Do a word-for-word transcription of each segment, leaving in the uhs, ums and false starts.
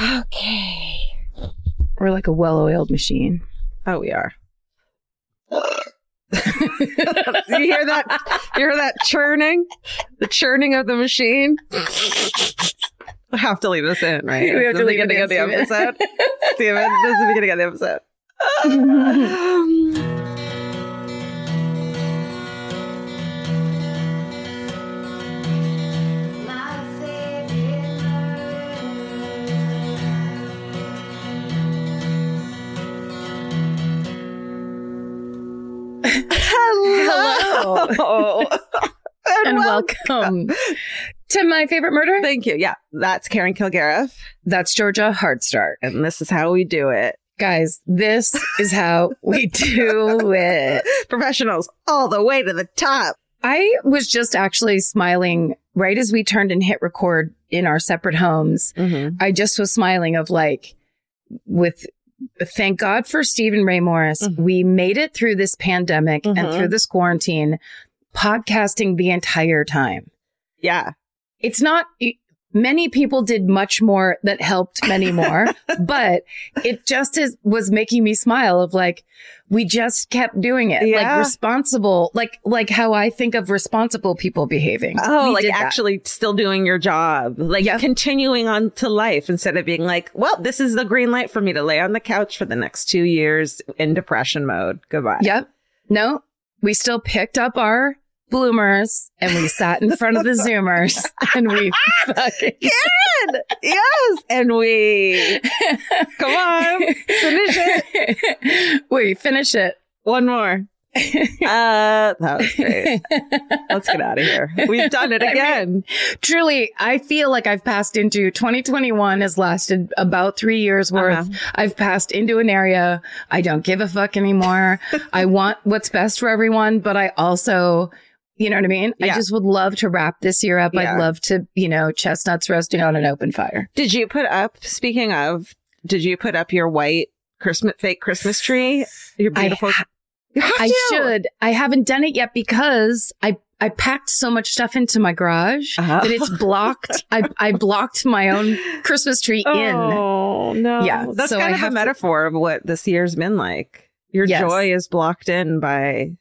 Okay. We're like a well-oiled machine. Oh, we are. You hear that? You hear that churning? The churning of the machine? We have to leave this in, right? We have to leave it in the episode. Steven, this is the beginning of the episode. Hello, hello. and, and welcome. welcome to My Favorite Murder. Thank you. Yeah, that's Karen Kilgariff. That's Georgia Hardstark, and this is how we do it, guys. This is how we do it. Professionals all the way to the top. I was just actually smiling right as we turned and hit record in our separate homes. Mm-hmm. I just was smiling of like with. Thank God for Stephen Ray Morris. Mm-hmm. We made it through this pandemic mm-hmm. and through this quarantine, podcasting the entire time. Yeah. It's not, many people did much more that helped many more, but it just is, was making me smile of like, we just kept doing it. Yeah. Like responsible, like, like how I think of responsible people behaving. Oh, we like actually that. Still doing your job, like yep. continuing on to life instead of being like, well, this is the green light for me to lay on the couch for the next two years in depression mode. Goodbye. Yep. No, we still picked up our bloomers and we sat in front of the Zoomers and we fucking Karen! Yes, and we come on, finish it. We finish it. One more. Uh, that was great. Let's get out of here. We've done it again. I mean, truly, I feel like I've passed into twenty twenty-one has lasted about three years worth. Uh-huh. I've passed into an area. I don't give a fuck anymore. I want what's best for everyone, but I also. You know what I mean? Yeah. I just would love to wrap this year up. Yeah. I'd love to, you know, chestnuts roasting on an open fire. Did you put up, speaking of, did you put up your white Christmas, fake Christmas tree? Your beautiful. I, ha- you have I should. I haven't done it yet because I, I packed so much stuff into my garage uh-huh. that it's blocked. I, I blocked my own Christmas tree oh, in. Oh, no. Yeah. That's so kind I of a metaphor to- of what this year's been like. Your yes. joy is blocked in by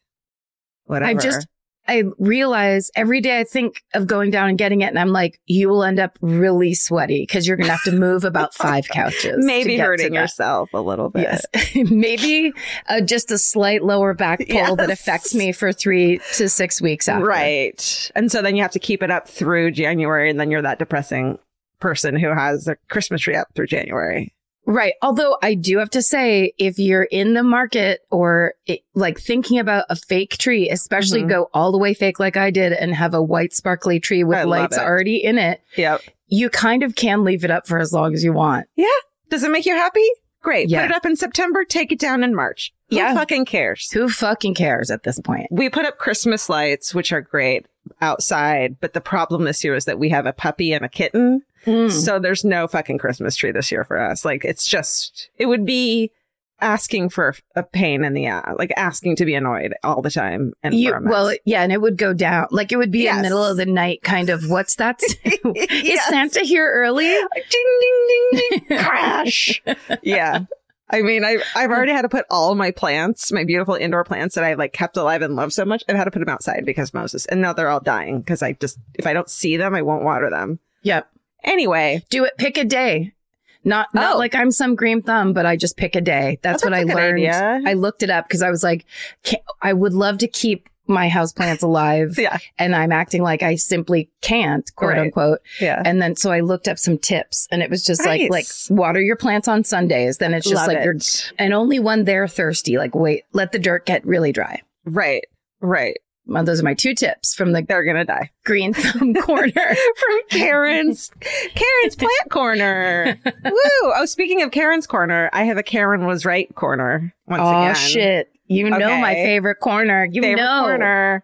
whatever. I've just. I realize every day I think of going down and getting it. And I'm like, you will end up really sweaty because you're going to have to move about five couches. Maybe hurting yourself a little bit. Yes. Maybe uh, just a slight lower back pull yes. that affects me for three to six weeks after. Right. And so then you have to keep it up through January. And then you're that depressing person who has their Christmas tree up through January. Right. Although I do have to say, if you're in the market or it, like thinking about a fake tree, especially mm-hmm. go all the way fake like I did and have a white sparkly tree with I lights already in it. Yep. You kind of can leave it up for as long as you want. Yeah. Does it make you happy? Great. Yeah. Put it up in September. Take it down in March. Who yeah. fucking cares? Who fucking cares at this point? We put up Christmas lights, which are great outside. But the problem this year is that we have a puppy and a kitten. Mm. So there's no fucking Christmas tree this year for us. Like, it's just, it would be asking for a pain in the ass, like asking to be annoyed all the time. And you, well, yeah, and it would go down. Like, it would be yes. in the middle of the night, kind of, what's that? Is yes. Santa here early? Ding, ding, ding, ding. Crash. Yeah. I mean, I've, I've already had to put all my plants, my beautiful indoor plants that I like kept alive and love so much. I've had to put them outside because Moses. And now they're all dying because I just, if I don't see them, I won't water them. Yep. Anyway, do it. Pick a day. Not not oh. like I'm some green thumb, but I just pick a day. That's, That's what I learned. Idea. I looked it up because I was like, I would love to keep my houseplant's alive yeah. and I'm acting like I simply can't, quote right. unquote. Yeah. And then, so I looked up some tips and it was just nice. like, like water your plants on Sundays. Then it's just Love like, it. you're, and only when they're thirsty, like wait, let the dirt get really dry. Right. Right. Well, those are my two tips from the They're Gonna Die Green Thumb Corner from Karen's Karen's Plant Corner. Woo! Oh, speaking of Karen's Corner, I have a Karen was right corner once oh, again. Oh shit! You okay. know my favorite corner. You favorite know corner.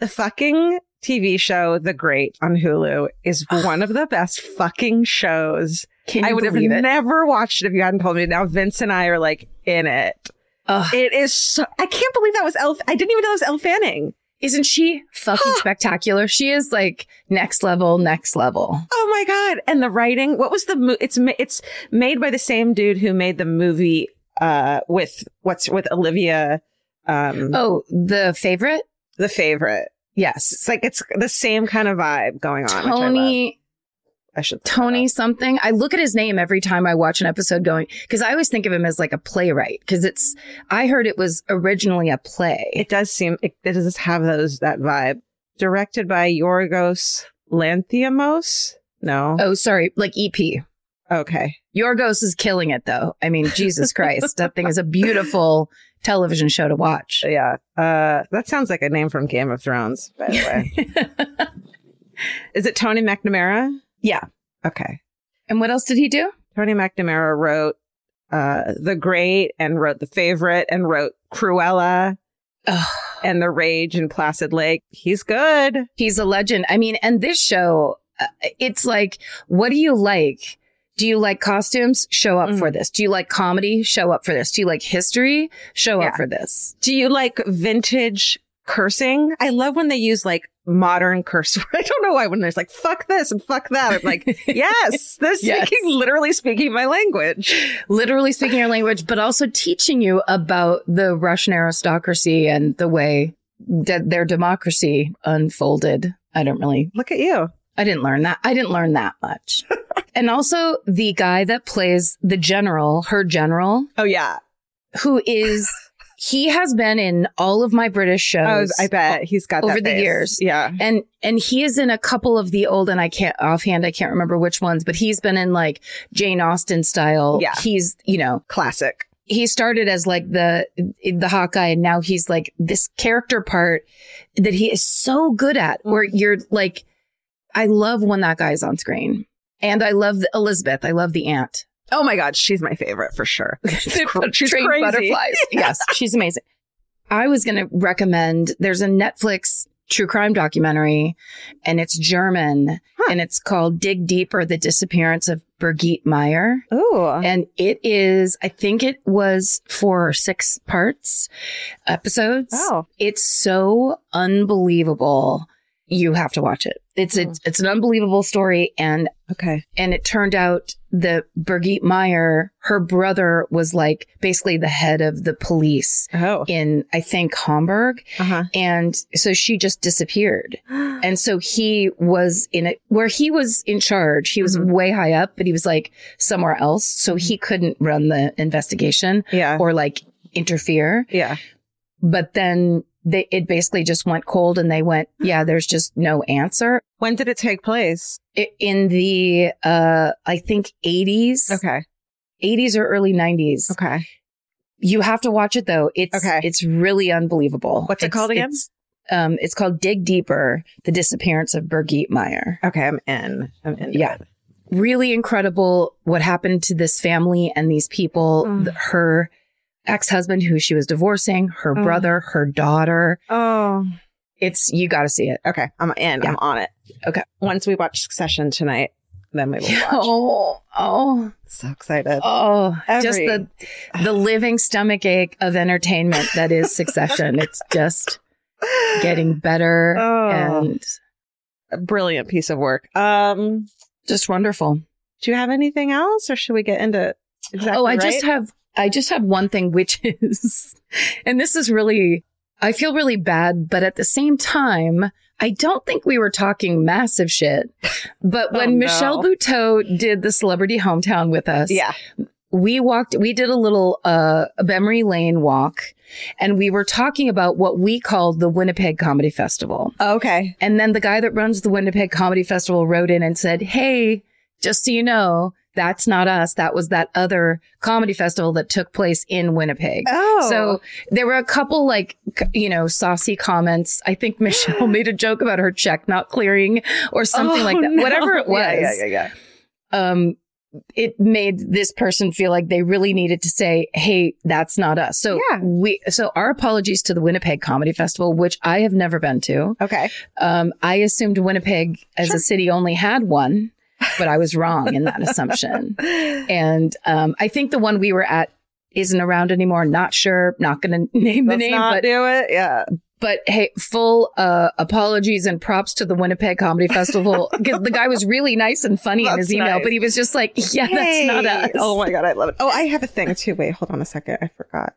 The fucking T V show The Great on Hulu is one of the best fucking shows. Can you I would have it? never watched it if you hadn't told me. Now Vince and I are like in it. Ugh. It is. So, I can't believe that was Elle. I didn't even know it was Elle Fanning. Isn't she fucking spectacular? She is like next level, next level. Oh my God. And the writing, what was the, mo- it's, ma- it's made by the same dude who made the movie, uh, with what's with Olivia. Um, oh, The Favorite. The Favorite. Yes. It's like, it's the same kind of vibe going on. Tony. I should Tony something. I look at his name every time I watch an episode going, because I always think of him as like a playwright, because it's I heard it was originally a play. It does seem it, it does have those that vibe. Directed by Yorgos Lanthimos. No. Oh, sorry. Like E P. OK. Yorgos is killing it, though. I mean, Jesus Christ. That thing is a beautiful television show to watch. Yeah. Uh, that sounds like a name from Game of Thrones, by the way. Is it Tony McNamara? Yeah. Okay. And what else did he do? Tony McNamara wrote uh, The Great and wrote The Favorite and wrote Cruella Ugh. and The Rage and Placid Lake. He's good. He's a legend. I mean, and this show, uh, it's like, what do you like? Do you like costumes? Show up mm-hmm. for this. Do you like comedy? Show up for this. Do you like history? Show yeah. up for this. Do you like vintage cursing? I love when they use like modern curse word. I don't know why when there's like fuck this and fuck that. I'm like, yes, they're yes. speaking literally speaking my language. Literally speaking your language, but also teaching you about the Russian aristocracy and the way that their democracy unfolded. I don't really look at you. I didn't learn that. I didn't learn that much. And also the guy that plays the general, her general. Oh yeah. Who is He has been in all of my British shows. Oh, I bet he's got over that the years. Yeah. And and he is in a couple of the old and I can't offhand. I can't remember which ones, but he's been in like Jane Austen style. Yeah. He's, you know, classic. He started as like the the Hawkeye, and now he's like this character part that he is so good at where you're like, I love when that guy's on screen. And I love the, Elizabeth. I love the aunt. Oh, my God. She's my favorite for sure. She's, cr- she's crazy. Butterflies. Yes. She's amazing. I was going to recommend there's a Netflix true crime documentary and it's German huh. and it's called Dig Deeper, The Disappearance of Birgit Meyer. Oh, and it is I think it was four or six parts episodes. Oh, it's so unbelievable. You have to watch it. It's a, it's an unbelievable story. And okay. And it turned out that Birgit Meyer, her brother was like basically the head of the police oh. in, I think, Hamburg. Uh-huh. And so she just disappeared. And so he was in it where he was in charge. He was mm-hmm. way high up, but he was like somewhere else. So he couldn't run the investigation yeah. or like interfere. Yeah. But then They, it basically just went cold and they went, yeah, there's just no answer. When did it take place? It, in the, uh, I think eighties. Okay. eighties or early nineties. Okay. You have to watch it though. It's, okay. it's really unbelievable. What's it it's, called again? It's, um, it's called Dig Deeper, The Disappearance of Birgit Meyer. Okay. I'm in. I'm in. Yeah. It. Really incredible what happened to this family and these people, mm. her ex-husband who she was divorcing, her oh. brother, her daughter. Oh, it's you got to see it. Okay, I'm in. Yeah. I'm on it. Okay, once we watch Succession tonight, then we will watch. Oh, oh, so excited! Oh, Every. just the the living stomach ache of entertainment that is Succession. It's just getting better oh. and a brilliant piece of work. Um, just wonderful. Do you have anything else, or should we get into exactly? Oh, I right? just have. I just have one thing, which is, and this is really, I feel really bad, but at the same time, I don't think we were talking massive shit. But when oh, no. Michelle Buteau did the Celebrity Hometown with us, yeah. we walked, we did a little uh, memory lane walk, and we were talking about what we called the Winnipeg Comedy Festival. Okay. And then the guy that runs the Winnipeg Comedy Festival wrote in and said, hey, just so you know, that's not us. That was that other comedy festival that took place in Winnipeg. Oh. So there were a couple, like, you know, saucy comments. I think Michelle made a joke about her check not clearing or something oh, like that. No. Whatever it was. Yeah, yeah, yeah, yeah. Um, it made this person feel like they really needed to say, hey, that's not us. So yeah. we, so our apologies to the Winnipeg Comedy Festival, which I have never been to. Okay. Um, I assumed Winnipeg as sure. a city only had one, but I was wrong in that assumption. And um, I think the one we were at isn't around anymore. Not sure. Not going to name Let's the name. Not but do it. Yeah. But hey, full uh, apologies and props to the Winnipeg Comedy Festival. Because the guy was really nice and funny that's in his email, nice. But he was just like, yeah, Yay. That's not us. Oh, my God. I love it. Oh, I have a thing, too. Wait, hold on a second. I forgot.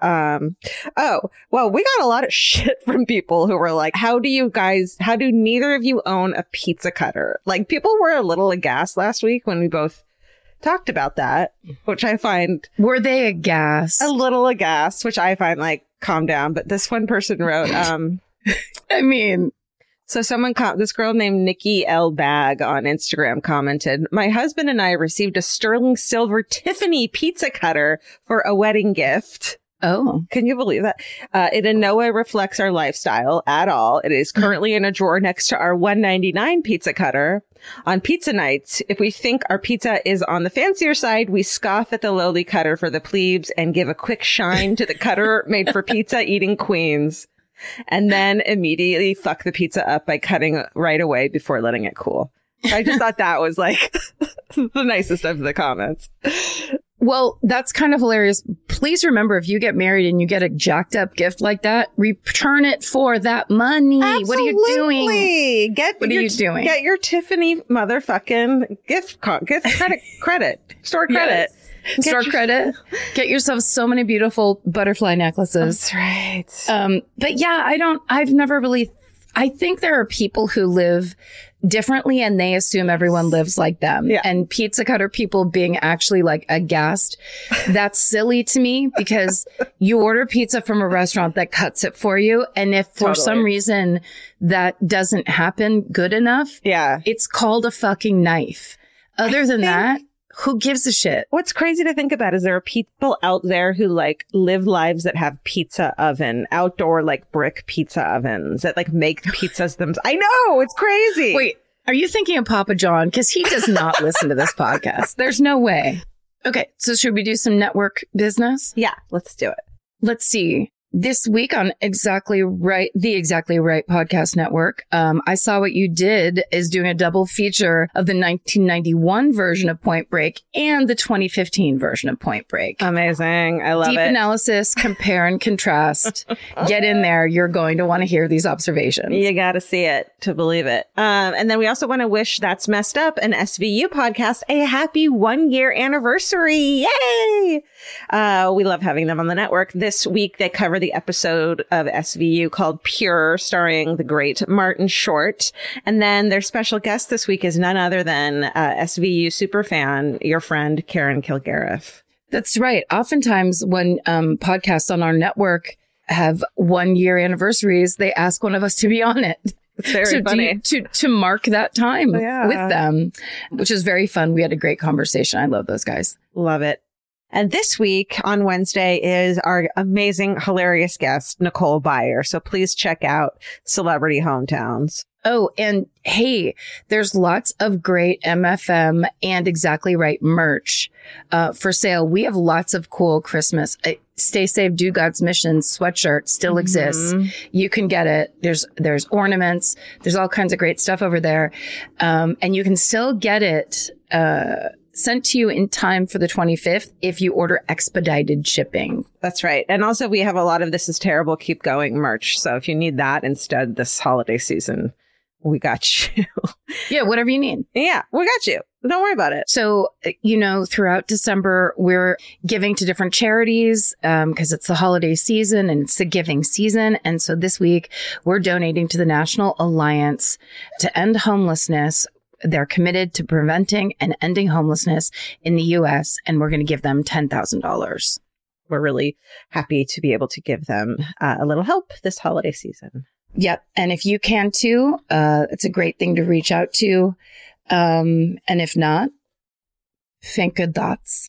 Um. Oh, well, we got a lot of shit from people who were like, how do you guys, how do neither of you own a pizza cutter? Like, people were a little aghast last week when we both talked about that, which I find. Were they aghast? A little aghast, which I find like. Calm down. But this one person wrote, um, I mean, so someone, com- this girl named Nikki L Bagg on Instagram commented, my husband and I received a sterling silver Tiffany pizza cutter for a wedding gift. Oh, can you believe that? Uh, it in no way reflects our lifestyle at all. It is currently in a drawer next to our one ninety-nine pizza cutter. On pizza nights, if we think our pizza is on the fancier side, we scoff at the lowly cutter for the plebes and give a quick shine to the cutter made for pizza eating queens. And then immediately fuck the pizza up by cutting right away before letting it cool. I just thought that was like the nicest of the comments. Well, that's kind of hilarious. Please remember, if you get married and you get a jacked up gift like that, return it for that money. Absolutely. What are you doing? Get what your, are you doing? Get your Tiffany motherfucking gift card, gift credit, credit, store credit, yes. store your- credit. Get yourself so many beautiful butterfly necklaces. That's right. Um, but yeah, I don't. I've never really. I think there are people who live differently and they assume everyone lives like them. Yeah. And pizza cutter people being actually like aghast, that's silly to me, because you order pizza from a restaurant that cuts it for you. And if for totally. Some reason that doesn't happen good enough, yeah, it's called a fucking knife. Other I than think- that. Who gives a shit? What's crazy to think about is there are people out there who like live lives that have pizza oven, outdoor like brick pizza ovens that like make pizzas themselves. I know, it's crazy. Wait, are you thinking of Papa John? Because he does not listen to this podcast. There's no way. Okay, so should we do some network business? Yeah, let's do it. Let's see. This week on Exactly Right, the Exactly Right Podcast Network, um, I Saw What You Did is doing a double feature of the nineteen ninety-one version of Point Break and the twenty fifteen version of Point Break. Amazing. I love Deep it. Deep analysis, compare and contrast. Get in there. You're going to want to hear these observations. You got to see it to believe it. Um, and then we also want to wish That's Messed Up, an S V U podcast, a happy one year anniversary. Yay! Uh, we love having them on the network. This week, they cover the episode of S V U called Pure, starring the great Martin Short. And then their special guest this week is none other than uh, S V U superfan, your friend, Karen Kilgariff. That's right. Oftentimes when um, podcasts on our network have one year anniversaries, they ask one of us to be on it. It's very so funny. To, to, to mark that time yeah. with them, which is very fun. We had a great conversation. I love those guys. Love it. And this week on Wednesday is our amazing, hilarious guest, Nicole Byer. So please check out Celebrity Hometowns. Oh, and hey, there's lots of great M F M and Exactly Right merch uh, for sale. We have lots of cool Christmas. Uh, Stay Safe, Do God's Mission sweatshirt still mm-hmm. exists. You can get it. There's there's ornaments. There's all kinds of great stuff over there. Um, and you can still get it. Uh, Sent to you in time for the twenty-fifth if you order expedited shipping. That's right. And also we have a lot of This Is Terrible, Keep Going merch. So if you need that instead this holiday season, we got you. Yeah, whatever you need. Yeah, we got you. Don't worry about it. So, you know, throughout December, we're giving to different charities um, because it's the holiday season and it's the giving season. And so this week we're donating to the National Alliance to End Homelessness, they're committed to preventing and ending homelessness in the U S, and we're going to give them ten thousand dollars. We're really happy to be able to give them uh, a little help this holiday season. Yep. And if you can too, uh, it's a great thing to reach out to. Um, and if not, think good thoughts.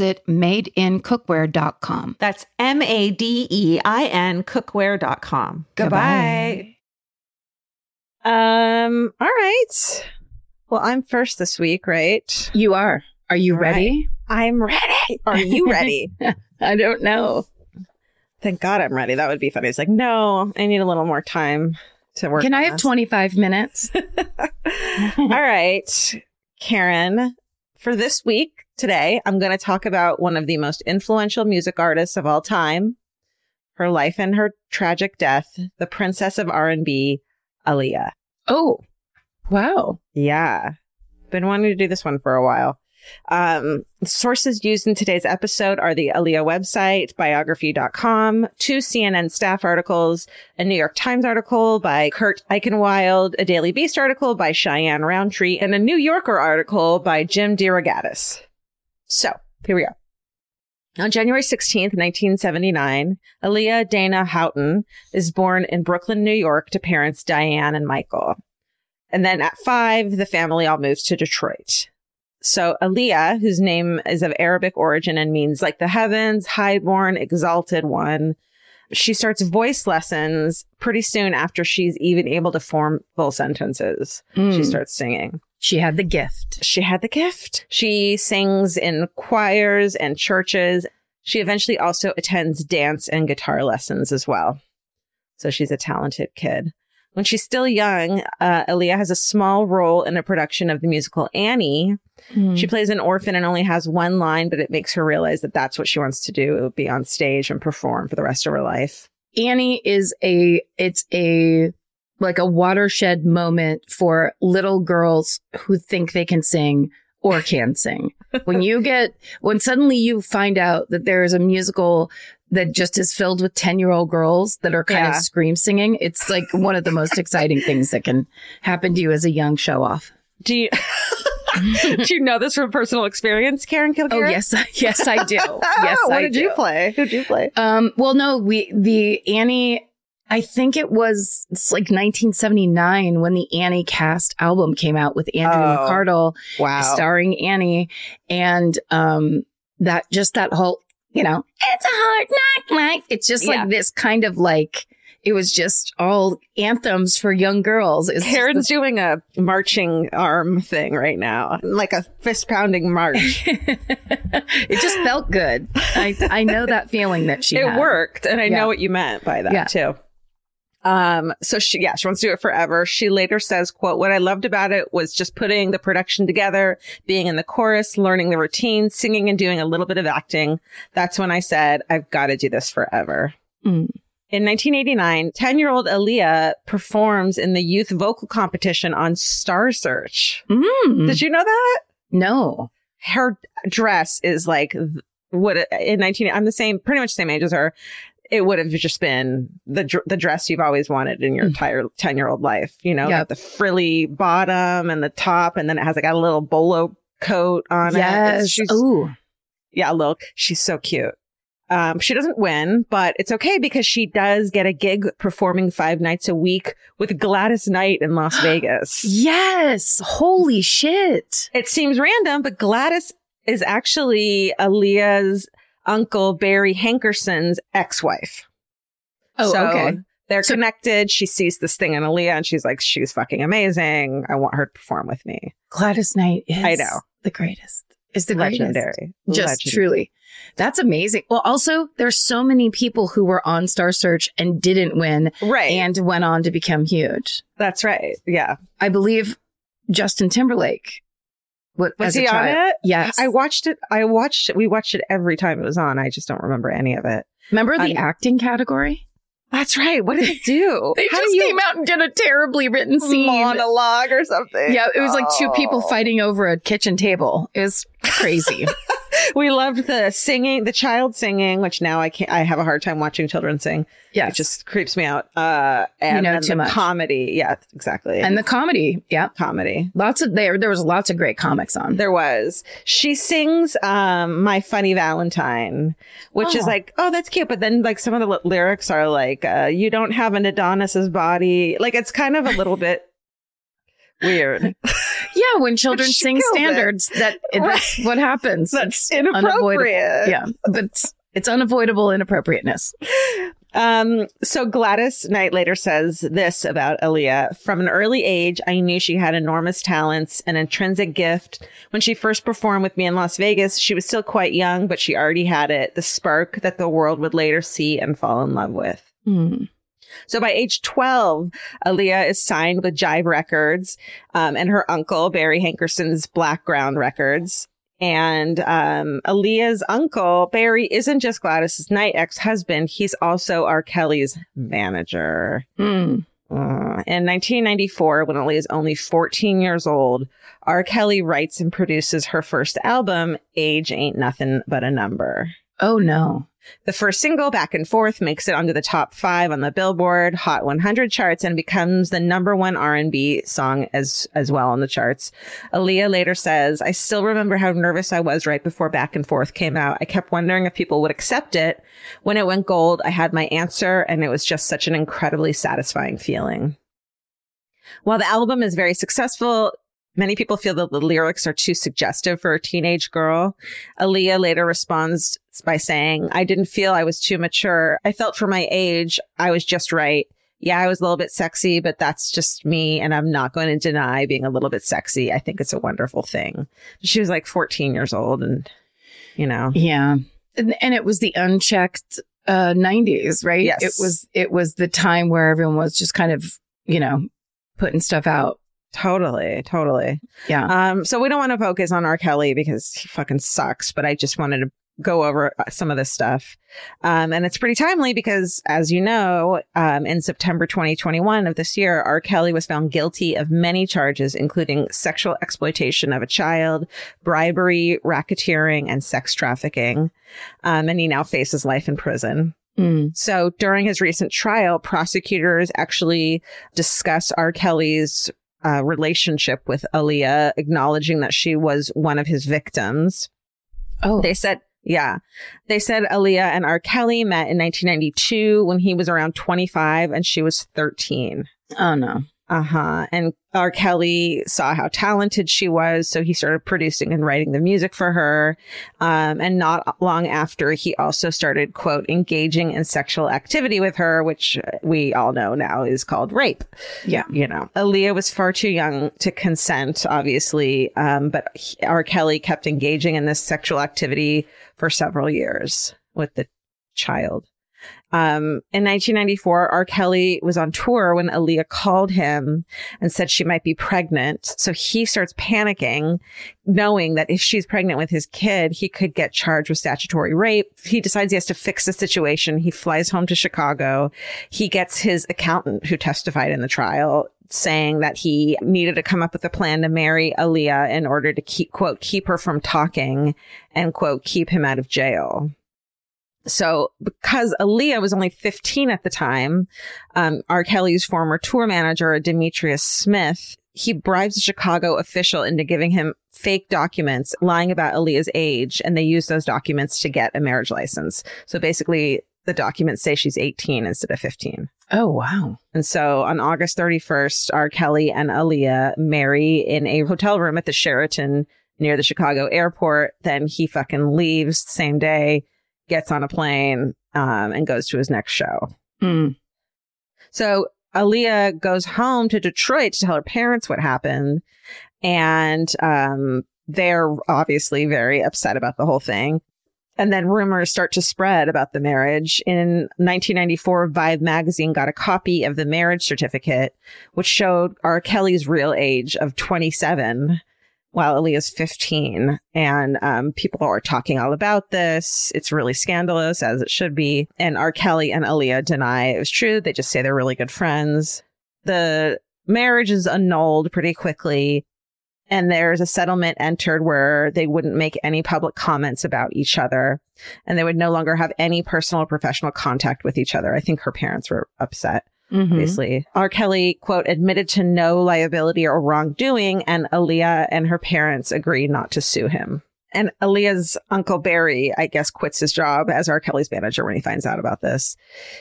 Visit made in cookware dot com. That's M A D E I N cookware dot com. Goodbye. Goodbye. Um. All right. Well, I'm first this week, right? You are. Are you all ready? Right. I'm ready. Are you ready? I don't know. Thank God I'm ready. That would be funny. It's like, no, I need a little more time to work. Can I have this. twenty-five minutes? All right, Karen. For this week, today, I'm going to talk about one of the most influential music artists of all time, her life and her tragic death, the princess of R and B, Aaliyah. Oh, wow. Yeah. Been wanting to do this one for a while. Um, sources used in today's episode are the Aaliyah website, biography dot com, two C N N staff articles, a New York Times article by Kurt Eichenwild, a Daily Beast article by Cheyenne Roundtree, and a New Yorker article by Jim DeRogatis. So, here we go. On January sixteenth, nineteen seventy-nine, Aaliyah Dana Houghton is born in Brooklyn, New York, to parents Diane and Michael. And then at five, the family all moves to Detroit. So Aaliyah, whose name is of Arabic origin and means like the heavens, highborn, exalted one, she starts voice lessons pretty soon after she's even able to form full sentences. Mm. She starts singing. She had the gift. She had the gift. She sings in choirs and churches. She eventually also attends dance and guitar lessons as well. So she's a talented kid. When she's still young, uh, Aaliyah has a small role in a production of the musical Annie. Mm. She plays an orphan and only has one line, but it makes her realize that that's what she wants to do. It would be on stage and perform for the rest of her life. Annie is a, it's a... like a watershed moment for little girls who think they can sing or can sing. When you get, when suddenly you find out that there is a musical that just is filled with ten-year-old girls that are kind yeah. of scream singing. It's like one of the most exciting things that can happen to you as a young show-off. Do you... do you know this from personal experience, Karen Kilgariff? Oh, yes. Yes, I do. Yes, I do. What did you play? Who did you play? Um, well, no, we the Annie, I think it was it's like nineteen seventy-nine when the Annie cast album came out with Andrew oh, McCardle wow. starring Annie. And um, that just that whole, you know, it's a hard knock life. It's just yeah. like this kind of like. It was just all anthems for young girls. It's Karen's the- doing a marching arm thing right now, like a fist-pounding march. It just felt good. I, I know that feeling that she it had. It worked, and I yeah. know what you meant by that, yeah. too. Um, so, she, yeah, she wants to do it forever. She later says, quote, what I loved about it was just putting the production together, being in the chorus, learning the routine, singing and doing a little bit of acting. That's when I said, I've got to do this forever. Mm. In nineteen eighty-nine, ten-year-old Aaliyah performs in the youth vocal competition on Star Search. Mm. Did you know that? No. Her dress is like what in nineteen eighty I'm the same, pretty much the same age as her. It would have just been the the dress you've always wanted in your entire ten-year-old life. You know, yep. like the frilly bottom and the top, and then it has like a little bolo coat on yes. it. Yes. Ooh. Yeah, look, she's so cute. Um, she doesn't win, but it's okay because she does get a gig performing five nights a week with Gladys Knight in Las Vegas. Yes. Holy shit. It seems random, but Gladys is actually Aaliyah's uncle, Barry Hankerson's ex-wife. Oh, so okay. They're so- connected. She sees this thing in Aaliyah and she's like, she's fucking amazing. I want her to perform with me. Gladys Knight is I know. the greatest. Is the legendary. Greatest. Just legendary. Truly. That's amazing. Well, also, there's so many people who were on Star Search and didn't win. Right. And went on to become huge. That's right. Yeah. I believe Justin Timberlake. What, was he on it? Yes. I watched it. I watched it. We watched it every time it was on. I just don't remember any of it. Remember the um, acting category? That's right. What did it do? They How just you... came out and did a terribly written scene. Monologue or something. Yeah. It was oh. like two people fighting over a kitchen table. It was crazy. We loved the singing, the child singing, which now I can't, I have a hard time watching children sing. Yeah. It just creeps me out. Uh, and you know and too the much. Comedy. Yeah, exactly. And the comedy. Yeah. Comedy. Lots of, there, there was lots of great comics on. There was. She sings, um, My Funny Valentine, which oh. is like, oh, that's cute. But then like some of the l- lyrics are like, uh, you don't have an Adonis's body. Like it's kind of a little bit weird. Yeah, when children sing standards, it. that it, right. that's what happens. That's it's inappropriate. Yeah, but it's, it's unavoidable inappropriateness. Um, so Gladys Knight later says this about Aaliyah. From an early age, I knew she had enormous talents and intrinsic gift. When she first performed with me in Las Vegas, she was still quite young, but she already had it. The spark that the world would later see and fall in love with. Hmm. So by age twelve, Aaliyah is signed with Jive Records um, and her uncle, Barry Hankerson's Blackground Records. And um, Aaliyah's uncle, Barry, isn't just Gladys' Knight ex-husband. He's also R. Kelly's manager. Mm. Uh, in nineteen ninety-four, when Aaliyah is only fourteen years old, R. Kelly writes and produces her first album, Age Ain't Nothing But a Number. Oh, no. The first single, Back and Forth, makes it onto the top five on the Billboard Hot one hundred charts and becomes the number one R and B song as as well on the charts. Aaliyah later says, I still remember how nervous I was right before Back and Forth came out. I kept wondering if people would accept it. When it went gold, I had my answer, and it was just such an incredibly satisfying feeling. While the album is very successful, many people feel that the lyrics are too suggestive for a teenage girl. Aaliyah later responds by saying, I didn't feel I was too mature. I felt for my age, I was just right. Yeah, I was a little bit sexy, but that's just me. And I'm not going to deny being a little bit sexy. I think it's a wonderful thing. She was like fourteen years old and, you know. Yeah. And, and it was the unchecked uh, nineties, right? Yes. It was, it was the time where everyone was just kind of, you know, putting stuff out. Totally, totally. Yeah. Um, so we don't want to focus on R. Kelly because he fucking sucks, but I just wanted to go over some of this stuff. Um, and it's pretty timely because, as you know, um, in September twenty twenty-one of this year, R. Kelly was found guilty of many charges, including sexual exploitation of a child, bribery, racketeering, and sex trafficking. Um, and he now faces life in prison. Mm. So during his recent trial, prosecutors actually discuss R. Kelly's uh, relationship with Aaliyah, acknowledging that she was one of his victims. Oh, they said, yeah, they said Aaliyah and R. Kelly met in nineteen ninety-two when he was around twenty-five and she was thirteen. Oh, no. Uh huh. And R. Kelly saw how talented she was, so he started producing and writing the music for her. Um, and not long after, he also started, quote, engaging in sexual activity with her, which we all know now is called rape. Yeah. You know, Aaliyah was far too young to consent, obviously, um, but he, R. Kelly kept engaging in this sexual activity for several years with the child. Um, in nineteen ninety-four, R. Kelly was on tour when Aaliyah called him and said she might be pregnant. So he starts panicking, knowing that if she's pregnant with his kid, he could get charged with statutory rape. He decides he has to fix the situation. He flies home to Chicago. He gets his accountant, who testified in the trial, saying that he needed to come up with a plan to marry Aaliyah in order to keep, quote, keep her from talking and, quote, keep him out of jail. So because Aaliyah was only fifteen at the time, um, R. Kelly's former tour manager, Demetrius Smith, he bribes a Chicago official into giving him fake documents lying about Aaliyah's age. And they use those documents to get a marriage license. So basically, the documents say she's eighteen instead of fifteen. Oh, wow. And so on August thirty-first, R. Kelly and Aaliyah marry in a hotel room at the Sheraton near the Chicago airport. Then he fucking leaves the same day, gets on a plane, um, and goes to his next show. Mm. So Aaliyah goes home to Detroit to tell her parents what happened. And um, they're obviously very upset about the whole thing. And then rumors start to spread about the marriage. In nineteen ninety-four, Vibe magazine got a copy of the marriage certificate, which showed R. Kelly's real age of twenty-seven. While Aaliyah's fifteen, and um, people are talking all about this. It's really scandalous, as it should be. And R. Kelly and Aaliyah deny it was true. They just say they're really good friends. The marriage is annulled pretty quickly. And there's a settlement entered where they wouldn't make any public comments about each other. And they would no longer have any personal or professional contact with each other. I think her parents were upset. Mm-hmm. Obviously, R. Kelly, quote, admitted to no liability or wrongdoing, and Aaliyah and her parents agreed not to sue him. And Aaliyah's Uncle Barry, I guess, quits his job as R. Kelly's manager when he finds out about this.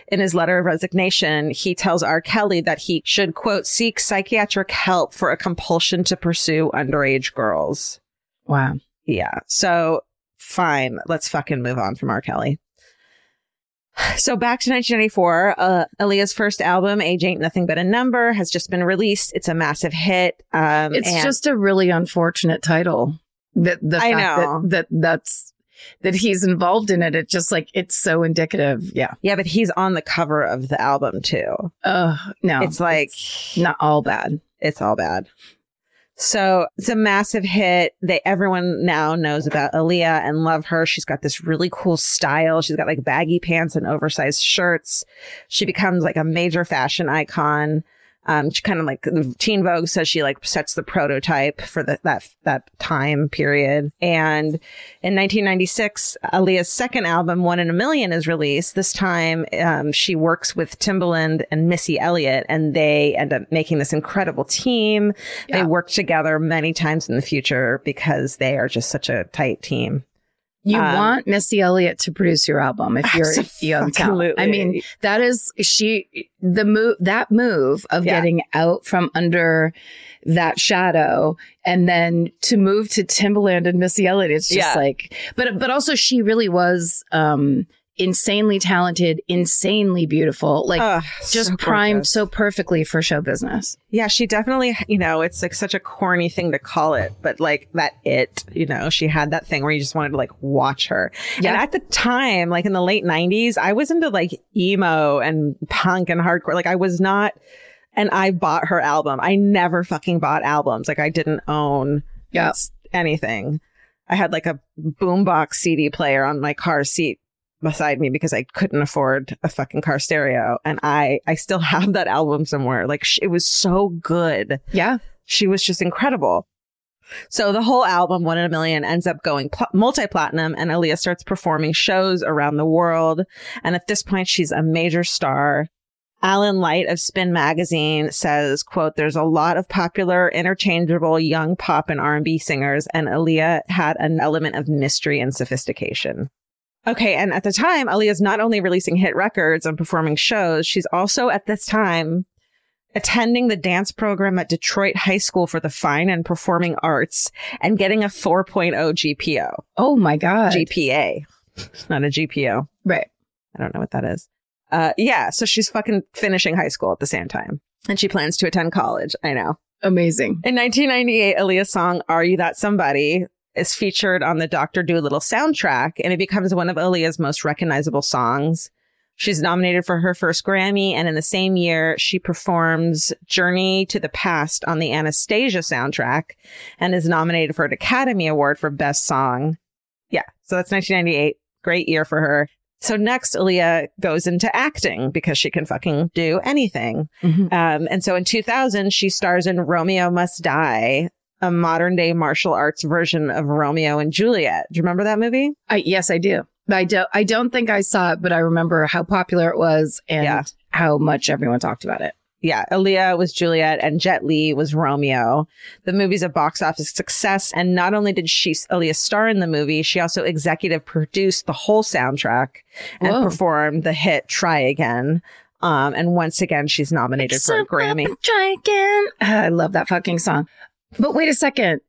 In his letter of resignation, he tells R. Kelly that he should, quote, seek psychiatric help for a compulsion to pursue underage girls. Wow. Yeah. So fine. Let's fucking move on from R. Kelly. So back to nineteen ninety-four, uh, Aaliyah's first album, Age Ain't Nothing But a Number, has just been released. It's a massive hit. Um, it's and- just a really unfortunate title. That the I fact know. That, that that's that he's involved in it. It's just like, it's so indicative. Yeah. Yeah. But he's on the cover of the album, too. Uh, no, it's like it's not all bad. It's all bad. So it's a massive hit. They everyone now knows about Aaliyah and love her. She's got this really cool style. She's got like baggy pants and oversized shirts. She becomes like a major fashion icon. Um, she kind of like Teen Vogue says she like sets the prototype for the, that that time period. And in nineteen ninety-six, Aaliyah's second album, One in a Million, is released. This time um, she works with Timbaland and Missy Elliott, and they end up making this incredible team. Yeah. They work together many times in the future because they are just such a tight team. You um, want Missy Elliott to produce your album if you're young talent. I mean, that is she the move that move of yeah. getting out from under that shadow and then to move to Timbaland and Missy Elliott. It's just yeah. like, but but also she really was um, insanely talented, insanely beautiful, like uh, just so primed gorgeous. So perfectly for show business. Yeah, she definitely, you know, it's like such a corny thing to call it, but like that it, you know, she had that thing where you just wanted to like watch her. Yeah. And at the time, like in the late nineties, I was into like emo and punk and hardcore. Like I was not, and I bought her album. I never fucking bought albums. Like I didn't own yeah. anything. I had like a boombox C D player on my car seat beside me because I couldn't afford a fucking car stereo. And I, I still have that album somewhere. Like, sh- it was so good. Yeah. She was just incredible. So the whole album, One in a Million, ends up going pl- multi-platinum, and Aaliyah starts performing shows around the world. And at this point, she's a major star. Alan Light of Spin Magazine says, quote, "There's a lot of popular, interchangeable young pop and R and B singers, and Aaliyah had an element of mystery and sophistication." Okay, and at the time, Aaliyah's not only releasing hit records and performing shows, she's also, at this time, attending the dance program at Detroit High School for the Fine and Performing Arts and getting a four point oh G P O. Oh, my God. G P A. Not a G P O. Right. I don't know what that is. Uh, yeah, so she's fucking finishing high school at the same time. And she plans to attend college. I know. Amazing. In nineteen ninety-eight, Aaliyah's song, Are You That Somebody?, is featured on the Doctor Dolittle soundtrack, and it becomes one of Aaliyah's most recognizable songs. She's nominated for her first Grammy, and in the same year, she performs Journey to the Past on the Anastasia soundtrack and is nominated for an Academy Award for Best Song. Yeah, so that's nineteen ninety-eight. Great year for her. So next, Aaliyah goes into acting because she can fucking do anything. Mm-hmm. Um, and so in two thousand, she stars in Romeo Must Die, a modern day martial arts version of Romeo and Juliet. Do you remember that movie? I, yes, I do. I, do. I don't think I saw it, but I remember how popular it was and yeah. how much everyone talked about it. Yeah. Aaliyah was Juliet and Jet Li was Romeo. The movie's a box office success. And not only did she, Aaliyah, star in the movie, she also executive produced the whole soundtrack and Whoa. performed the hit Try Again. Um, and once again, she's nominated it's for a Grammy. Try Again. I love that fucking song. But wait a second.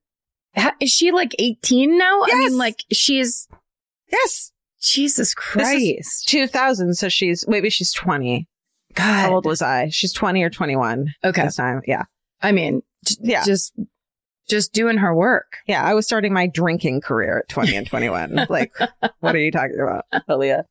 Is she like eighteen now? Yes. I mean, like, she is. Yes. Jesus Christ. two thousand. So she's, maybe she's twenty. God. How old was I? She's twenty or twenty-one. Okay. This time. Yeah. I mean, j- yeah. just, just doing her work. Yeah. I was starting my drinking career at twenty and twenty-one. Like, what are you talking about, Aaliyah?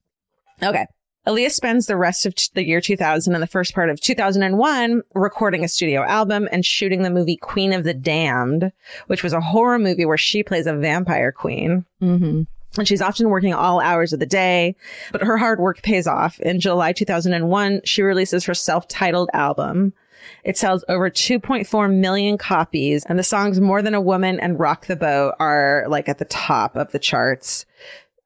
Okay. Aaliyah spends the rest of the year two thousand and the first part of two thousand one recording a studio album and shooting the movie Queen of the Damned, which was a horror movie where she plays a vampire queen. Mm-hmm. And she's often working all hours of the day, but her hard work pays off. In July two thousand one, she releases her self-titled album. It sells over two point four million copies, and the songs More Than a Woman and Rock the Boat are like at the top of the charts.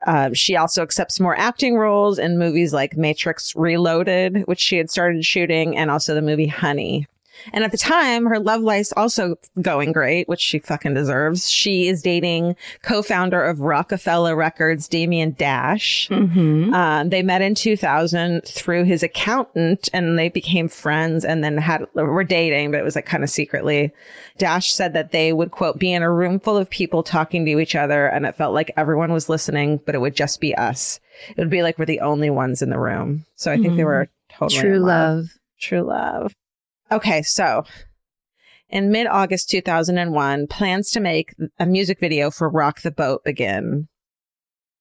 Um, she also accepts more acting roles in movies like Matrix Reloaded, which she had started shooting, and also the movie Honey. And at the time, her love life's also going great, which she fucking deserves. She is dating co-founder of Rockefeller Records, Damian Dash. Mm-hmm. Um, they met in two thousand through his accountant, and they became friends and then had were dating, but it was like kind of secretly. Dash said that they would, quote, be in a room full of people talking to each other, and it felt like everyone was listening, but it would just be us. It would be like we're the only ones in the room. So I think mm-hmm. they were totally True in love. love. True love. Okay, so in mid-August two thousand one, plans to make a music video for Rock the Boat begin.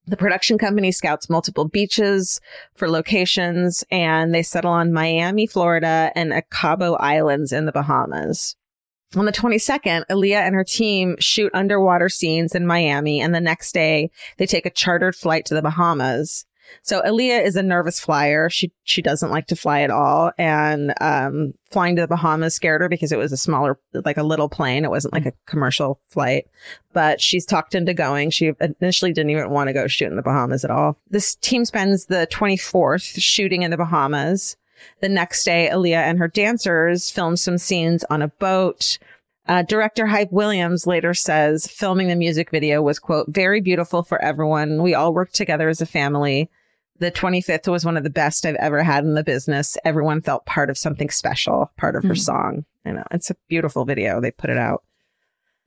The production company scouts multiple beaches for locations, and they settle on Miami, Florida, and Abaco Islands in the Bahamas. On the twenty-second, Aaliyah and her team shoot underwater scenes in Miami, and the next day, they take a chartered flight to the Bahamas. So Aaliyah is a nervous flyer. She she doesn't like to fly at all. And um, flying to the Bahamas scared her because it was a smaller, like a little plane. It wasn't like a commercial flight. But she's talked into going. She initially didn't even want to go shoot in the Bahamas at all. This team spends the twenty-fourth shooting in the Bahamas. The next day, Aaliyah and her dancers film some scenes on a boat. Uh, director Hype Williams later says filming the music video was, quote, very beautiful for everyone. We all worked together as a family. The twenty-fifth was one of the best I've ever had in the business. Everyone felt part of something special, part of mm. her song. I know, it's a beautiful video. They put it out.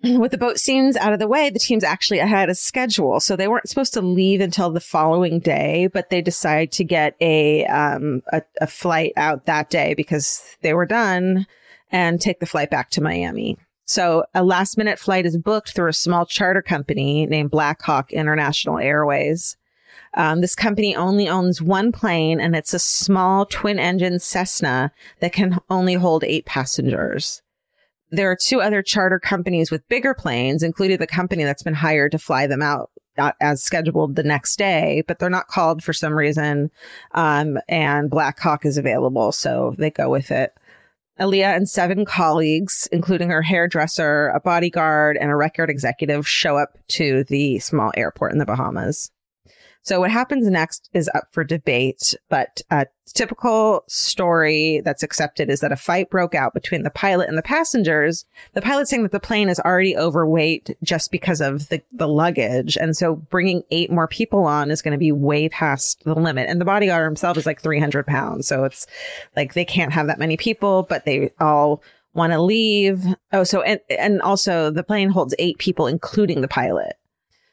With the boat scenes out of the way, the team's actually ahead of schedule. So they weren't supposed to leave until the following day, but they decide to get a um a, a flight out that day because they were done and take the flight back to Miami. So a last minute flight is booked through a small charter company named Blackhawk International Airways. Um, this company only owns one plane, and it's a small twin engine Cessna that can only hold eight passengers. There are two other charter companies with bigger planes, including the company that's been hired to fly them out as scheduled the next day, but they're not called for some reason. Um, and Blackhawk is available, so they go with it. Aaliyah and seven colleagues, including her hairdresser, a bodyguard, and a record executive, show up to the small airport in the Bahamas. So what happens next is up for debate, but a typical story that's accepted is that a fight broke out between the pilot and the passengers, the pilot saying that the plane is already overweight just because of the, the luggage. And so bringing eight more people on is going to be way past the limit. And the bodyguard himself is like three hundred pounds. So it's like they can't have that many people, but they all want to leave. Oh, so and, and also the plane holds eight people, including the pilot.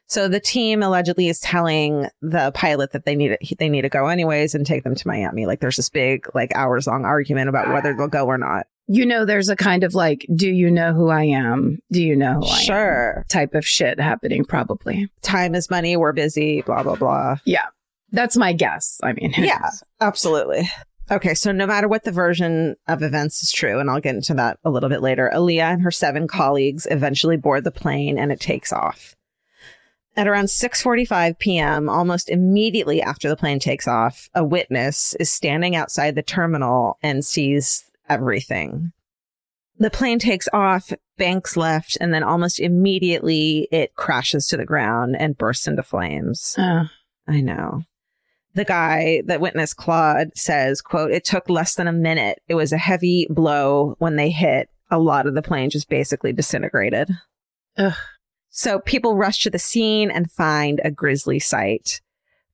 So the team allegedly is telling the pilot that they need to, they need to go anyways and take them to Miami. Like there's this big, like hours long argument about whether they'll go or not. You know, there's a kind of like, do you know who I am? Do you know who I sure. am? Type of shit happening probably. Time is money. We're busy. Blah, blah, blah. Yeah. That's my guess. I mean. Yeah, absolutely. Okay, so no matter what the version of events is true, and I'll get into that a little bit later, Aaliyah and her seven colleagues eventually board the plane and it takes off. At around six forty-five p.m., almost immediately after the plane takes off, a witness is standing outside the terminal and sees everything. The plane takes off, banks left, and then almost immediately it crashes to the ground and bursts into flames. Oh. I know. The guy, that witness Claude, says, quote, "It took less than a minute. It was a heavy blow when they hit. A lot of the plane just basically disintegrated." Ugh. So people rush to the scene and find a grisly sight.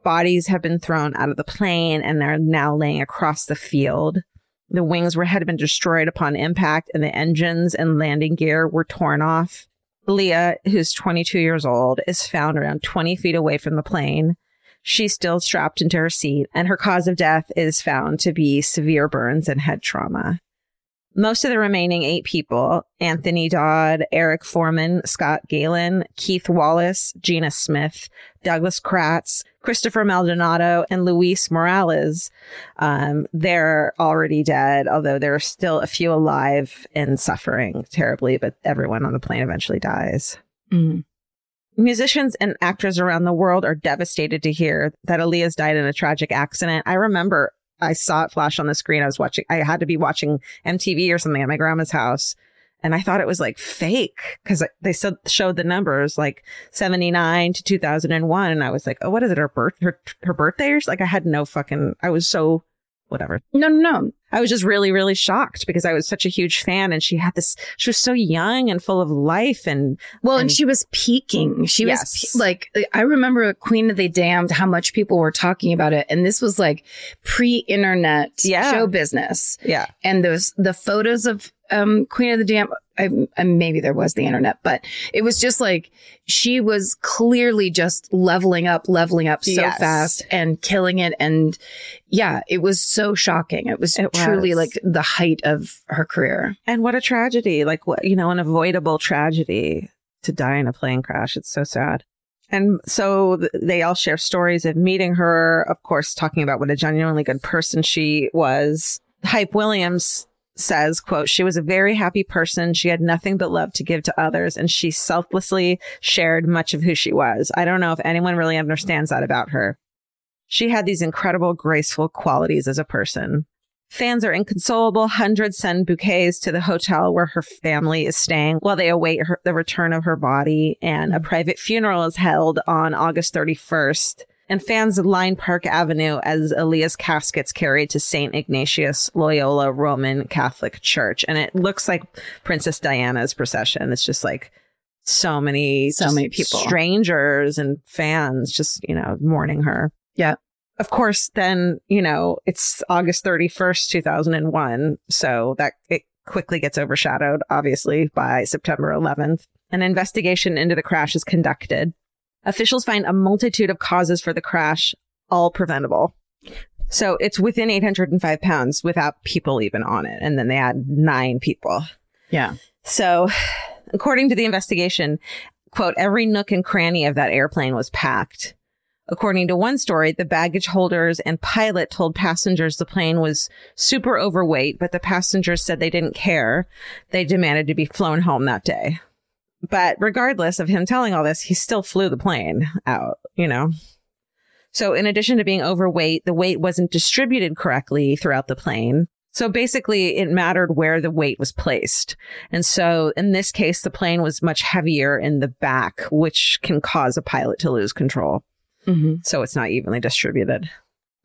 Bodies have been thrown out of the plane and are now laying across the field. The wings were had been destroyed upon impact, and the engines and landing gear were torn off. Leah, who's twenty-two years old, is found around twenty feet away from the plane. She's still strapped into her seat, and her cause of death is found to be severe burns and head trauma. Most of the remaining eight people, Anthony Dodd, Eric Foreman, Scott Galen, Keith Wallace, Gina Smith, Douglas Kratz, Christopher Maldonado, and Luis Morales, um, they're already dead, although there are still a few alive and suffering terribly, but everyone on the plane eventually dies. Mm. Musicians and actors around the world are devastated to hear that Aaliyah's died in a tragic accident. I remember I saw it flash on the screen. I was watching, I had to be watching M T V or something at my grandma's house. And I thought it was like fake because they so, showed the numbers like seventy-nine to two thousand one. And I was like, oh, what is it? Her birth, her, her birthday? Or like I had no fucking, I was so whatever. No, no, no. I was just really, really shocked because I was such a huge fan. And she had this, she was so young and full of life. And well, and, and she was peaking. She yes. was like, I remember Queen of the Damned, how much people were talking about it. And this was like pre-internet yeah. show business. Yeah. And those, the photos of um, Queen of the Damned, I, I, maybe there was the internet, but it was just like, she was clearly just leveling up, leveling up so yes. fast and killing it. And yeah, it was so shocking. It was it truly was. like the height of her career. And what a tragedy, like, what, you know, an avoidable tragedy to die in a plane crash. It's so sad. And so th- they all share stories of meeting her, of course, talking about what a genuinely good person she was. Hype Williams says, quote, "She was a very happy person. She had nothing but love to give to others, and she selflessly shared much of who she was. I don't know if anyone really understands that about her. She had these incredible, graceful qualities as a person." Fans are inconsolable. Hundreds send bouquets to the hotel where her family is staying while they await her, the return of her body. And a private funeral is held on August thirty-first. And fans line Park Avenue as Aaliyah's casket's carried to Saint Ignatius Loyola Roman Catholic Church. And it looks like Princess Diana's procession. It's just like so many, so many people, strangers and fans just, you know, mourning her. Yeah. Of course, then, you know, it's August thirty-first, two thousand one. So that it quickly gets overshadowed, obviously, by September eleventh. An investigation into the crash is conducted. Officials find a multitude of causes for the crash, all preventable. So it's within eight hundred five pounds without people even on it. And then they add nine people. Yeah. So according to the investigation, quote, "Every nook and cranny of that airplane was packed. According to one story, the baggage holders and pilot told passengers the plane was super overweight, but the passengers said they didn't care. They demanded to be flown home that day. But regardless of him telling all this, he still flew the plane out, you know. So in addition to being overweight, the weight wasn't distributed correctly throughout the plane. So basically, it mattered where the weight was placed. And so in this case, the plane was much heavier in the back, which can cause a pilot to lose control. Mm-hmm. So it's not evenly distributed.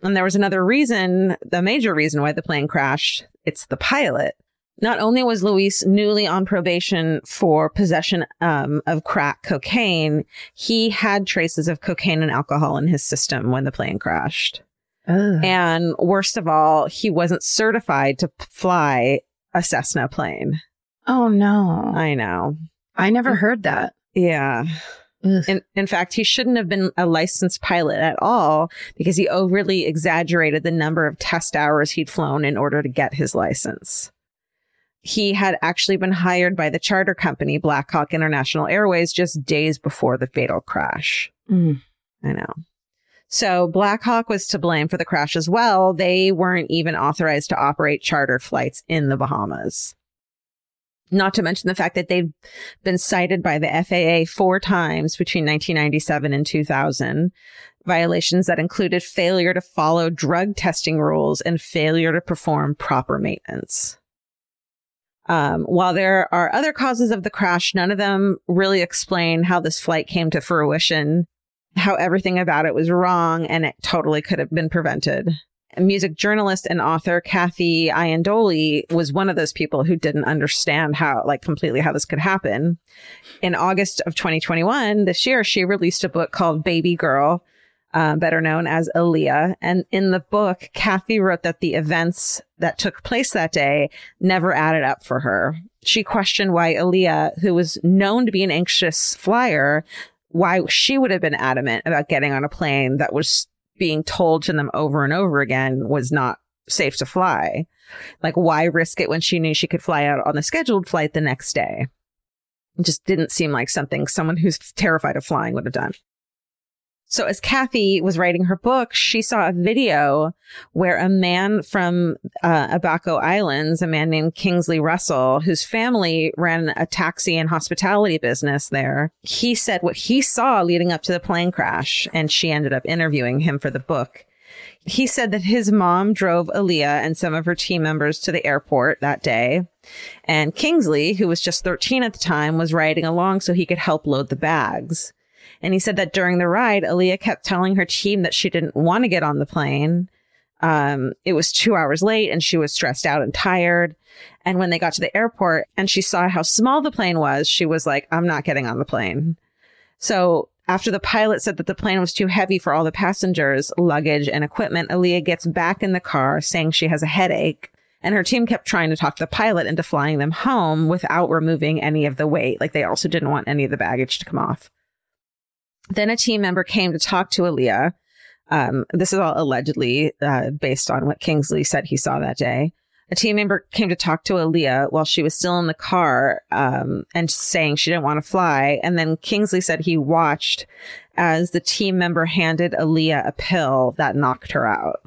And there was another reason, the major reason why the plane crashed. It's the pilot. Not only was Luis newly on probation for possession um, of crack cocaine, he had traces of cocaine and alcohol in his system when the plane crashed. Oh. And worst of all, he wasn't certified to fly a Cessna plane. Oh, no. I know. I never heard that. Yeah. Ugh. In in fact, he shouldn't have been a licensed pilot at all because he overly exaggerated the number of test hours he'd flown in order to get his license. He had actually been hired by the charter company, Blackhawk International Airways, just days before the fatal crash. Mm. I know. So Blackhawk was to blame for the crash as well. They weren't even authorized to operate charter flights in the Bahamas. Not to mention the fact that they've been cited by the F A A four times between nineteen ninety-seven and two thousand. Violations that included failure to follow drug testing rules and failure to perform proper maintenance. Um, while there are other causes of the crash, none of them really explain how this flight came to fruition, how everything about it was wrong, and it totally could have been prevented. Music journalist and author Kathy Iandoli was one of those people who didn't understand how, like, completely how this could happen. In August of twenty twenty-one, this year, she released a book called Baby Girl, uh, better known as Aaliyah. And in the book, Kathy wrote that the events that took place that day never added up for her. She questioned why Aaliyah, who was known to be an anxious flyer, why she would have been adamant about getting on a plane that was being told to them over and over again was not safe to fly. Like, why risk it when she knew she could fly out on the scheduled flight the next day? It just didn't seem like something someone who's terrified of flying would have done. So as Kathy was writing her book, she saw a video where a man from uh, Abaco Islands, a man named Kingsley Russell, whose family ran a taxi and hospitality business there, he said what he saw leading up to the plane crash, and she ended up interviewing him for the book. He said that his mom drove Aaliyah and some of her team members to the airport that day, and Kingsley, who was just thirteen at the time, was riding along so he could help load the bags. And he said that during the ride, Aaliyah kept telling her team that she didn't want to get on the plane. Um, it was two hours late and she was stressed out and tired. And when they got to the airport and she saw how small the plane was, she was like, I'm not getting on the plane. So after the pilot said that the plane was too heavy for all the passengers, luggage and equipment, Aaliyah gets back in the car saying she has a headache. And her team kept trying to talk the pilot into flying them home without removing any of the weight. Like, they also didn't want any of the baggage to come off. Then a team member came to talk to Aaliyah. Um, this is all allegedly uh, based on what Kingsley said he saw that day. A team member came to talk to Aaliyah while she was still in the car um, and saying she didn't want to fly. And then Kingsley said he watched as the team member handed Aaliyah a pill that knocked her out.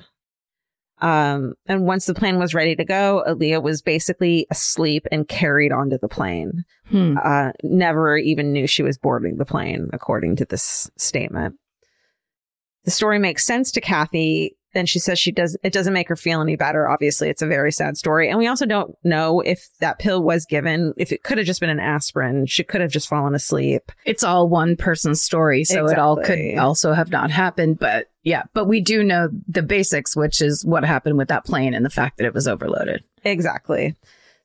Um, and once the plane was ready to go, Aaliyah was basically asleep and carried onto the plane. Hmm. Uh, never even knew she was boarding the plane, according to this statement. The story makes sense to Kathy, and she says she does. It doesn't make her feel any better. Obviously, it's a very sad story. And we also don't know if that pill was given, if it could have just been an aspirin. She could have just fallen asleep. It's all one person's story. So exactly. It all could also have not happened. But yeah, but we do know the basics, which is what happened with that plane and the fact that it was overloaded. Exactly.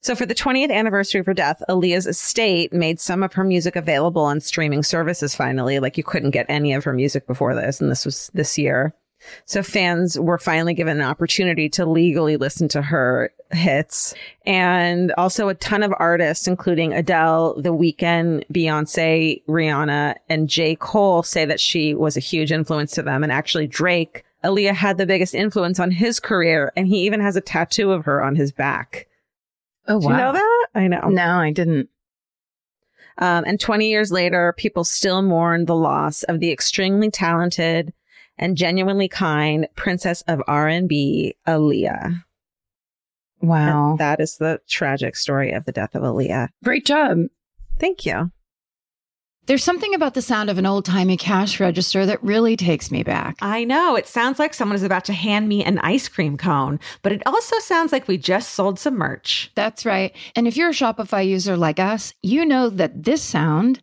So for the twentieth anniversary of her death, Aaliyah's estate made some of her music available on streaming services. Finally, like, you couldn't get any of her music before this. And this was this year. So fans were finally given an opportunity to legally listen to her hits. And also a ton of artists, including Adele, The Weeknd, Beyonce, Rihanna, and J. Cole, say that she was a huge influence to them. And actually, Drake, Aaliyah had the biggest influence on his career. And he even has a tattoo of her on his back. Oh, wow. Did you know that? I know. No, I didn't. Um, and twenty years later, people still mourn the loss of the extremely talented and genuinely kind princess of R and B, Aaliyah. Wow. And that is the tragic story of the death of Aaliyah. Great job. Thank you. There's something about the sound of an old-timey cash register that really takes me back. I know. It sounds like someone is about to hand me an ice cream cone, but it also sounds like we just sold some merch. That's right. And if you're a Shopify user like us, you know that this sound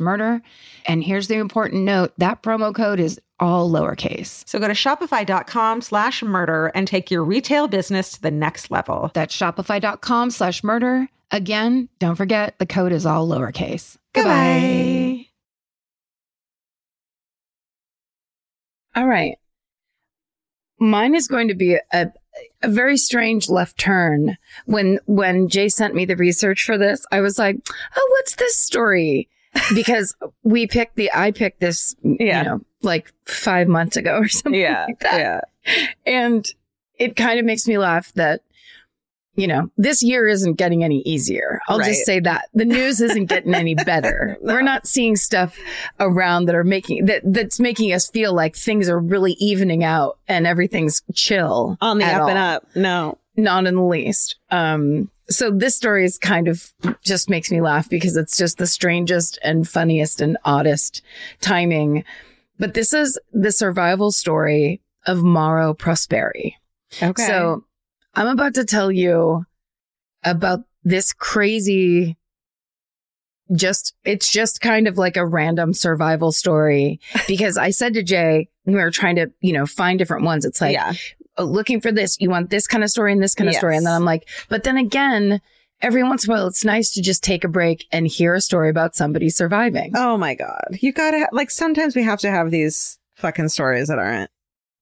murder. And here's the important note, that promo code is all lowercase. So go to shopify dot com slash murder and take your retail business to the next level. That's shopify dot com slash murder. Again, don't forget the code is all lowercase. Goodbye. All right. Mine is going to be a, a very strange left turn. When, when Jay sent me the research for this, I was like, oh, what's this story? Because we picked the, I picked this, yeah. you know, like five months ago or something yeah, like that. Yeah. And it kind of makes me laugh that, you know, this year isn't getting any easier. I'll right. just say that. The news isn't getting any better. No. We're not seeing stuff around that are making, that that's making us feel like things are really evening out and everything's chill. On the up all. and up. No. Not in the least. Um, So this story is kind of just makes me laugh because it's just the strangest and funniest and oddest timing. But this is the survival story of Mauro Prosperi. Okay. So I'm about to tell you about this crazy, just, it's just kind of like a random survival story because I said to Jay, we were trying to, you know, find different ones. It's like, yeah. looking for this, you want this kind of story and this kind of yes. story. And then I'm like, but then again, every once in a while, it's nice to just take a break and hear a story about somebody surviving. Oh, my God. You got to ha- like sometimes we have to have these fucking stories that aren't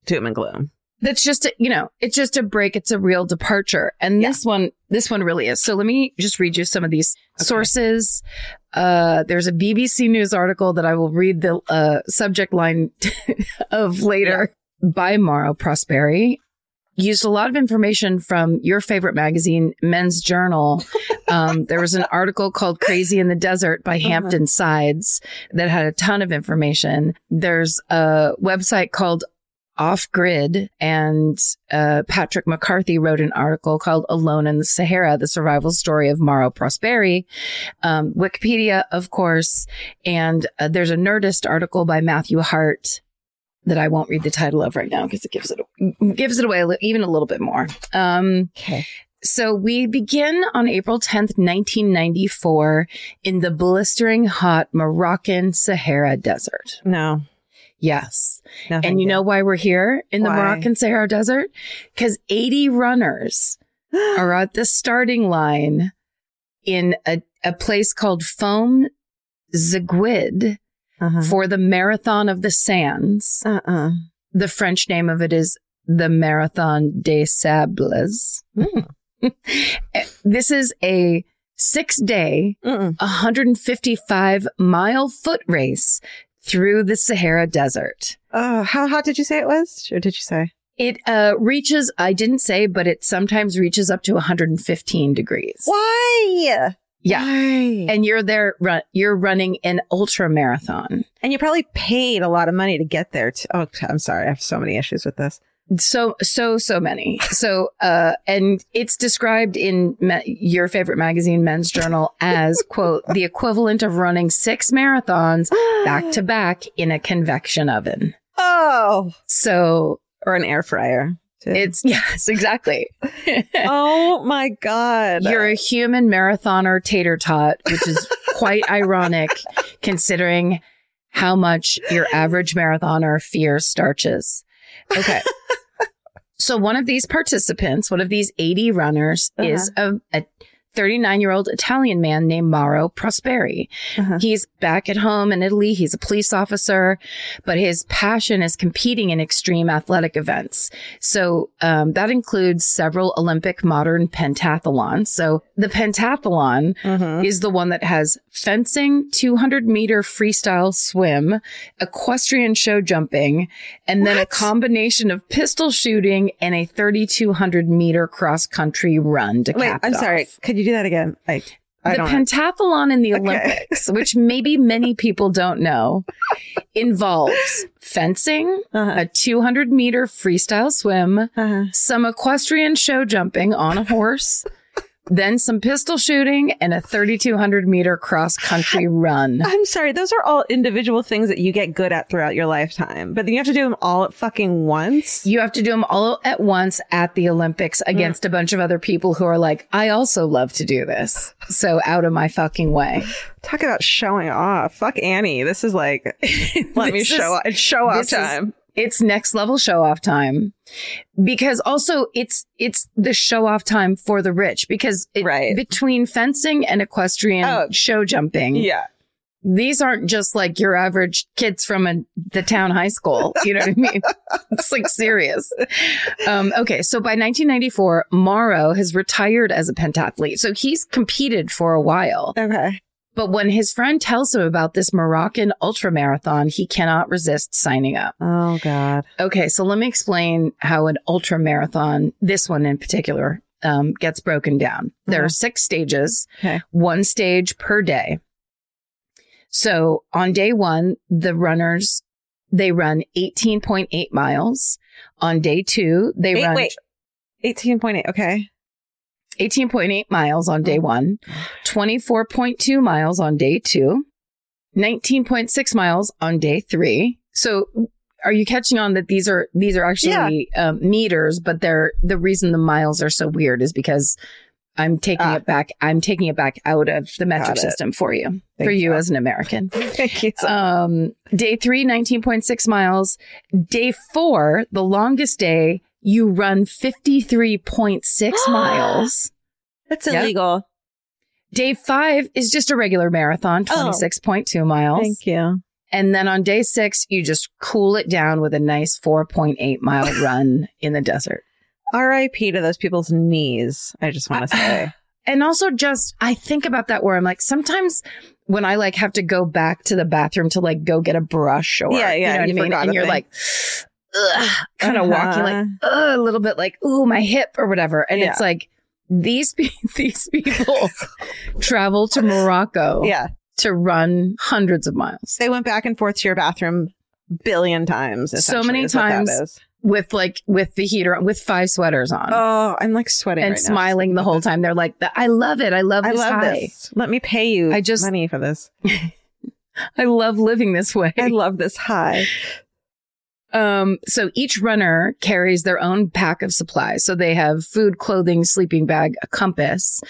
doom and gloom. That's just, a, you know, it's just a break. It's a real departure. And yeah. this one, this one really is. So let me just read you some of these okay. sources. Uh, there's a B B C News article that I will read the uh, subject line of later. Yeah. By Mauro Prosperi, used a lot of information from your favorite magazine, Men's Journal. Um, there was an article called Crazy in the Desert by Hampton Sides that had a ton of information. There's a website called Off Grid, and uh, Patrick McCarthy wrote an article called Alone in the Sahara, the Survival Story of Mauro Prosperi. Um, Wikipedia, of course, and uh, there's a Nerdist article by Matthew Hart that I won't read the title of right now because it gives it gives it away even a little bit more. Um, okay. So we begin on April tenth, nineteen ninety-four in the blistering hot Moroccan Sahara Desert. No. Yes. Nothing and you did. Know why we're here in why? the Moroccan Sahara Desert? Because eighty runners are at the starting line in a, a place called Foum Zguid. Uh-huh. For the Marathon of the Sands. Uh-uh. The French name of it is the Marathon des Sables. Mm. This is a six-day, uh-uh. one hundred fifty-five mile foot race through the Sahara Desert. Oh, how hot did you say it was? Or did you say? It uh, reaches, I didn't say, but it sometimes reaches up to one hundred fifteen degrees. Why? Yeah. Right. And you're there, run, you're running an ultra marathon. And you probably paid a lot of money to get there. To, oh, I'm sorry. I have so many issues with this. So, so, so many. So, uh, and it's described in me- your favorite magazine, Men's Journal, as, quote, the equivalent of running six marathons back to back in a convection oven. Oh. So. Or an air fryer. too. It's yes, exactly. Oh my God. You're a human marathoner tater tot, which is quite ironic considering how much your average marathoner fears starches. Okay. So one of these participants, one of these eighty runners, uh-huh. is a, a thirty-nine-year-old Italian man named Mauro Prosperi. Uh-huh. He's back at home in Italy. He's a police officer, but his passion is competing in extreme athletic events. So um, that includes several Olympic modern pentathlons. So the pentathlon uh-huh. is the one that has fencing, two hundred meter freestyle swim, equestrian show jumping, and what? then a combination of pistol shooting and a thirty-two hundred meter cross country run to Wait, cap I'm off. sorry. Could you do that again? I, I the don't pentathlon know. in the Olympics, okay. which maybe many people don't know, involves fencing, uh-huh. a two hundred meter freestyle swim, uh-huh. some equestrian show jumping on a horse, then some pistol shooting and a thirty-two hundred meter cross country run. I'm sorry. Those are all individual things that you get good at throughout your lifetime. But then you have to do them all at fucking once. You have to do them all at once at the Olympics against mm. a bunch of other people who are like, I also love to do this. So out of my fucking way. Talk about showing off. Fuck Annie. This is like, let me show off. It's show off time. Is, It's next level show off time, because also it's it's the show off time for the rich, because it, right. between fencing and equestrian oh, show jumping. Yeah. These aren't just like your average kids from a, the town high school. You know what I mean? It's like serious. Um, okay. So by nineteen ninety-four, Mauro has retired as a pentathlete. So he's competed for a while. Okay. But when his friend tells him about this Moroccan ultramarathon, he cannot resist signing up. Oh, God. Okay, so let me explain how an ultramarathon, this one in particular, um, gets broken down. There mm-hmm. are six stages, okay. one stage per day. So on day one, the runners, they run eighteen point eight miles. On day two, they Eight, run... Wait, eighteen point eight, okay. eighteen point eight miles on day one, twenty-four point two miles on day two, nineteen point six miles on day three. So are you catching on that these are these are actually yeah. um, meters, but they're the reason the miles are so weird is because I'm taking uh, it back. I'm taking it back out of the metric system for you, Thank for you God. as an American. Thank you. So um, day three, nineteen point six miles. Day four, the longest day. You run fifty-three point six miles. That's illegal. Yep. Day five is just a regular marathon, twenty-six point two miles. Thank you. And then on day six, you just cool it down with a nice four point eight mile run in the desert. R I P to those people's knees, I just want to say. And also just, I think about that where I'm like, sometimes when I like have to go back to the bathroom to like go get a brush or, yeah, yeah, you know what I mean? And you're thing. like... Ugh, kind of uh-huh. walking like ugh, a little bit like, ooh, my hip or whatever. And yeah. it's like these pe- these people travel to Morocco yeah. to run hundreds of miles. They went back and forth to your bathroom billion times. So many times with like with the heater on, with five sweaters on. Oh, I'm like sweating and right smiling now. the whole time. They're like, I love it. I love this. I love high. this. Let me pay you I just, money for this. I love living this way. I love this high. Um, so each runner carries their own pack of supplies. So they have food, clothing, sleeping bag, a compass.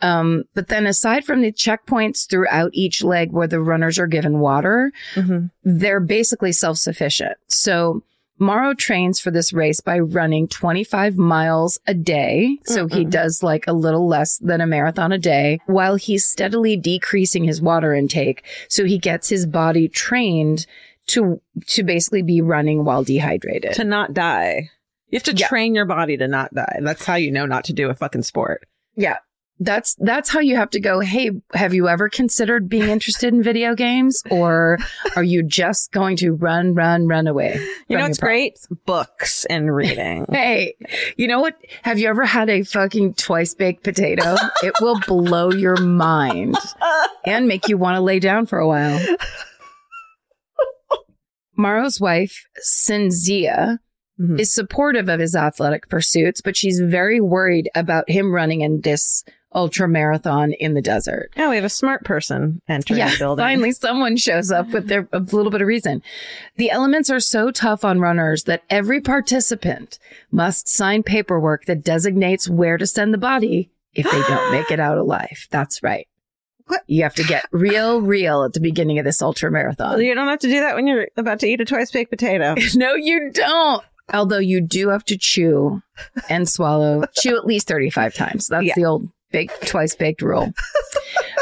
Um, but then aside from the checkpoints throughout each leg where the runners are given water, mm-hmm. they're basically self-sufficient. So Mauro trains for this race by running twenty-five miles a day. So mm-hmm. he does like a little less than a marathon a day while he's steadily decreasing his water intake. So he gets his body trained to to basically be running while dehydrated. To not die. You have to yeah. train your body to not die. That's how you know not to do a fucking sport. Yeah. That's that's how you have to go, hey, have you ever considered being interested in video games? Or are you just going to run, run, run away? You know what's great? Books and reading. Hey, you know what? Have you ever had a fucking twice-baked potato? It will blow your mind and make you want to lay down for a while. Mauro's wife, Cinzia, mm-hmm. is supportive of his athletic pursuits, but she's very worried about him running in this ultra marathon in the desert. Oh, we have a smart person entering yeah, the building. Finally, someone shows up with their a little bit of reason. The elements are so tough on runners that every participant must sign paperwork that designates where to send the body if they don't make it out alive. That's right. What? You have to get real, real at the beginning of this ultra marathon. Well, you don't have to do that when you're about to eat a twice baked potato. No, you don't. Although you do have to chew and swallow, chew at least thirty-five times. That's yeah. the old baked, twice baked rule.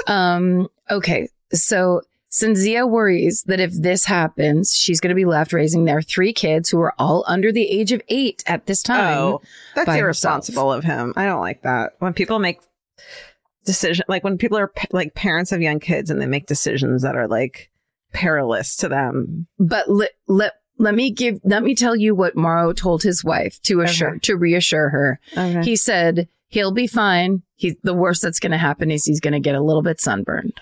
um, okay, so Cinzia worries that if this happens, she's going to be left raising their three kids who are all under the age of eight at this time. Oh, that's irresponsible herself. Of him. I don't like that. When people make decisions, like when people are like parents of young kids and they make decisions that are like perilous to them. But let let. Let me give, let me tell you what Morrow told his wife to assure, okay. to reassure her. Okay. He said, he'll be fine. He, the worst that's going to happen is he's going to get a little bit sunburned.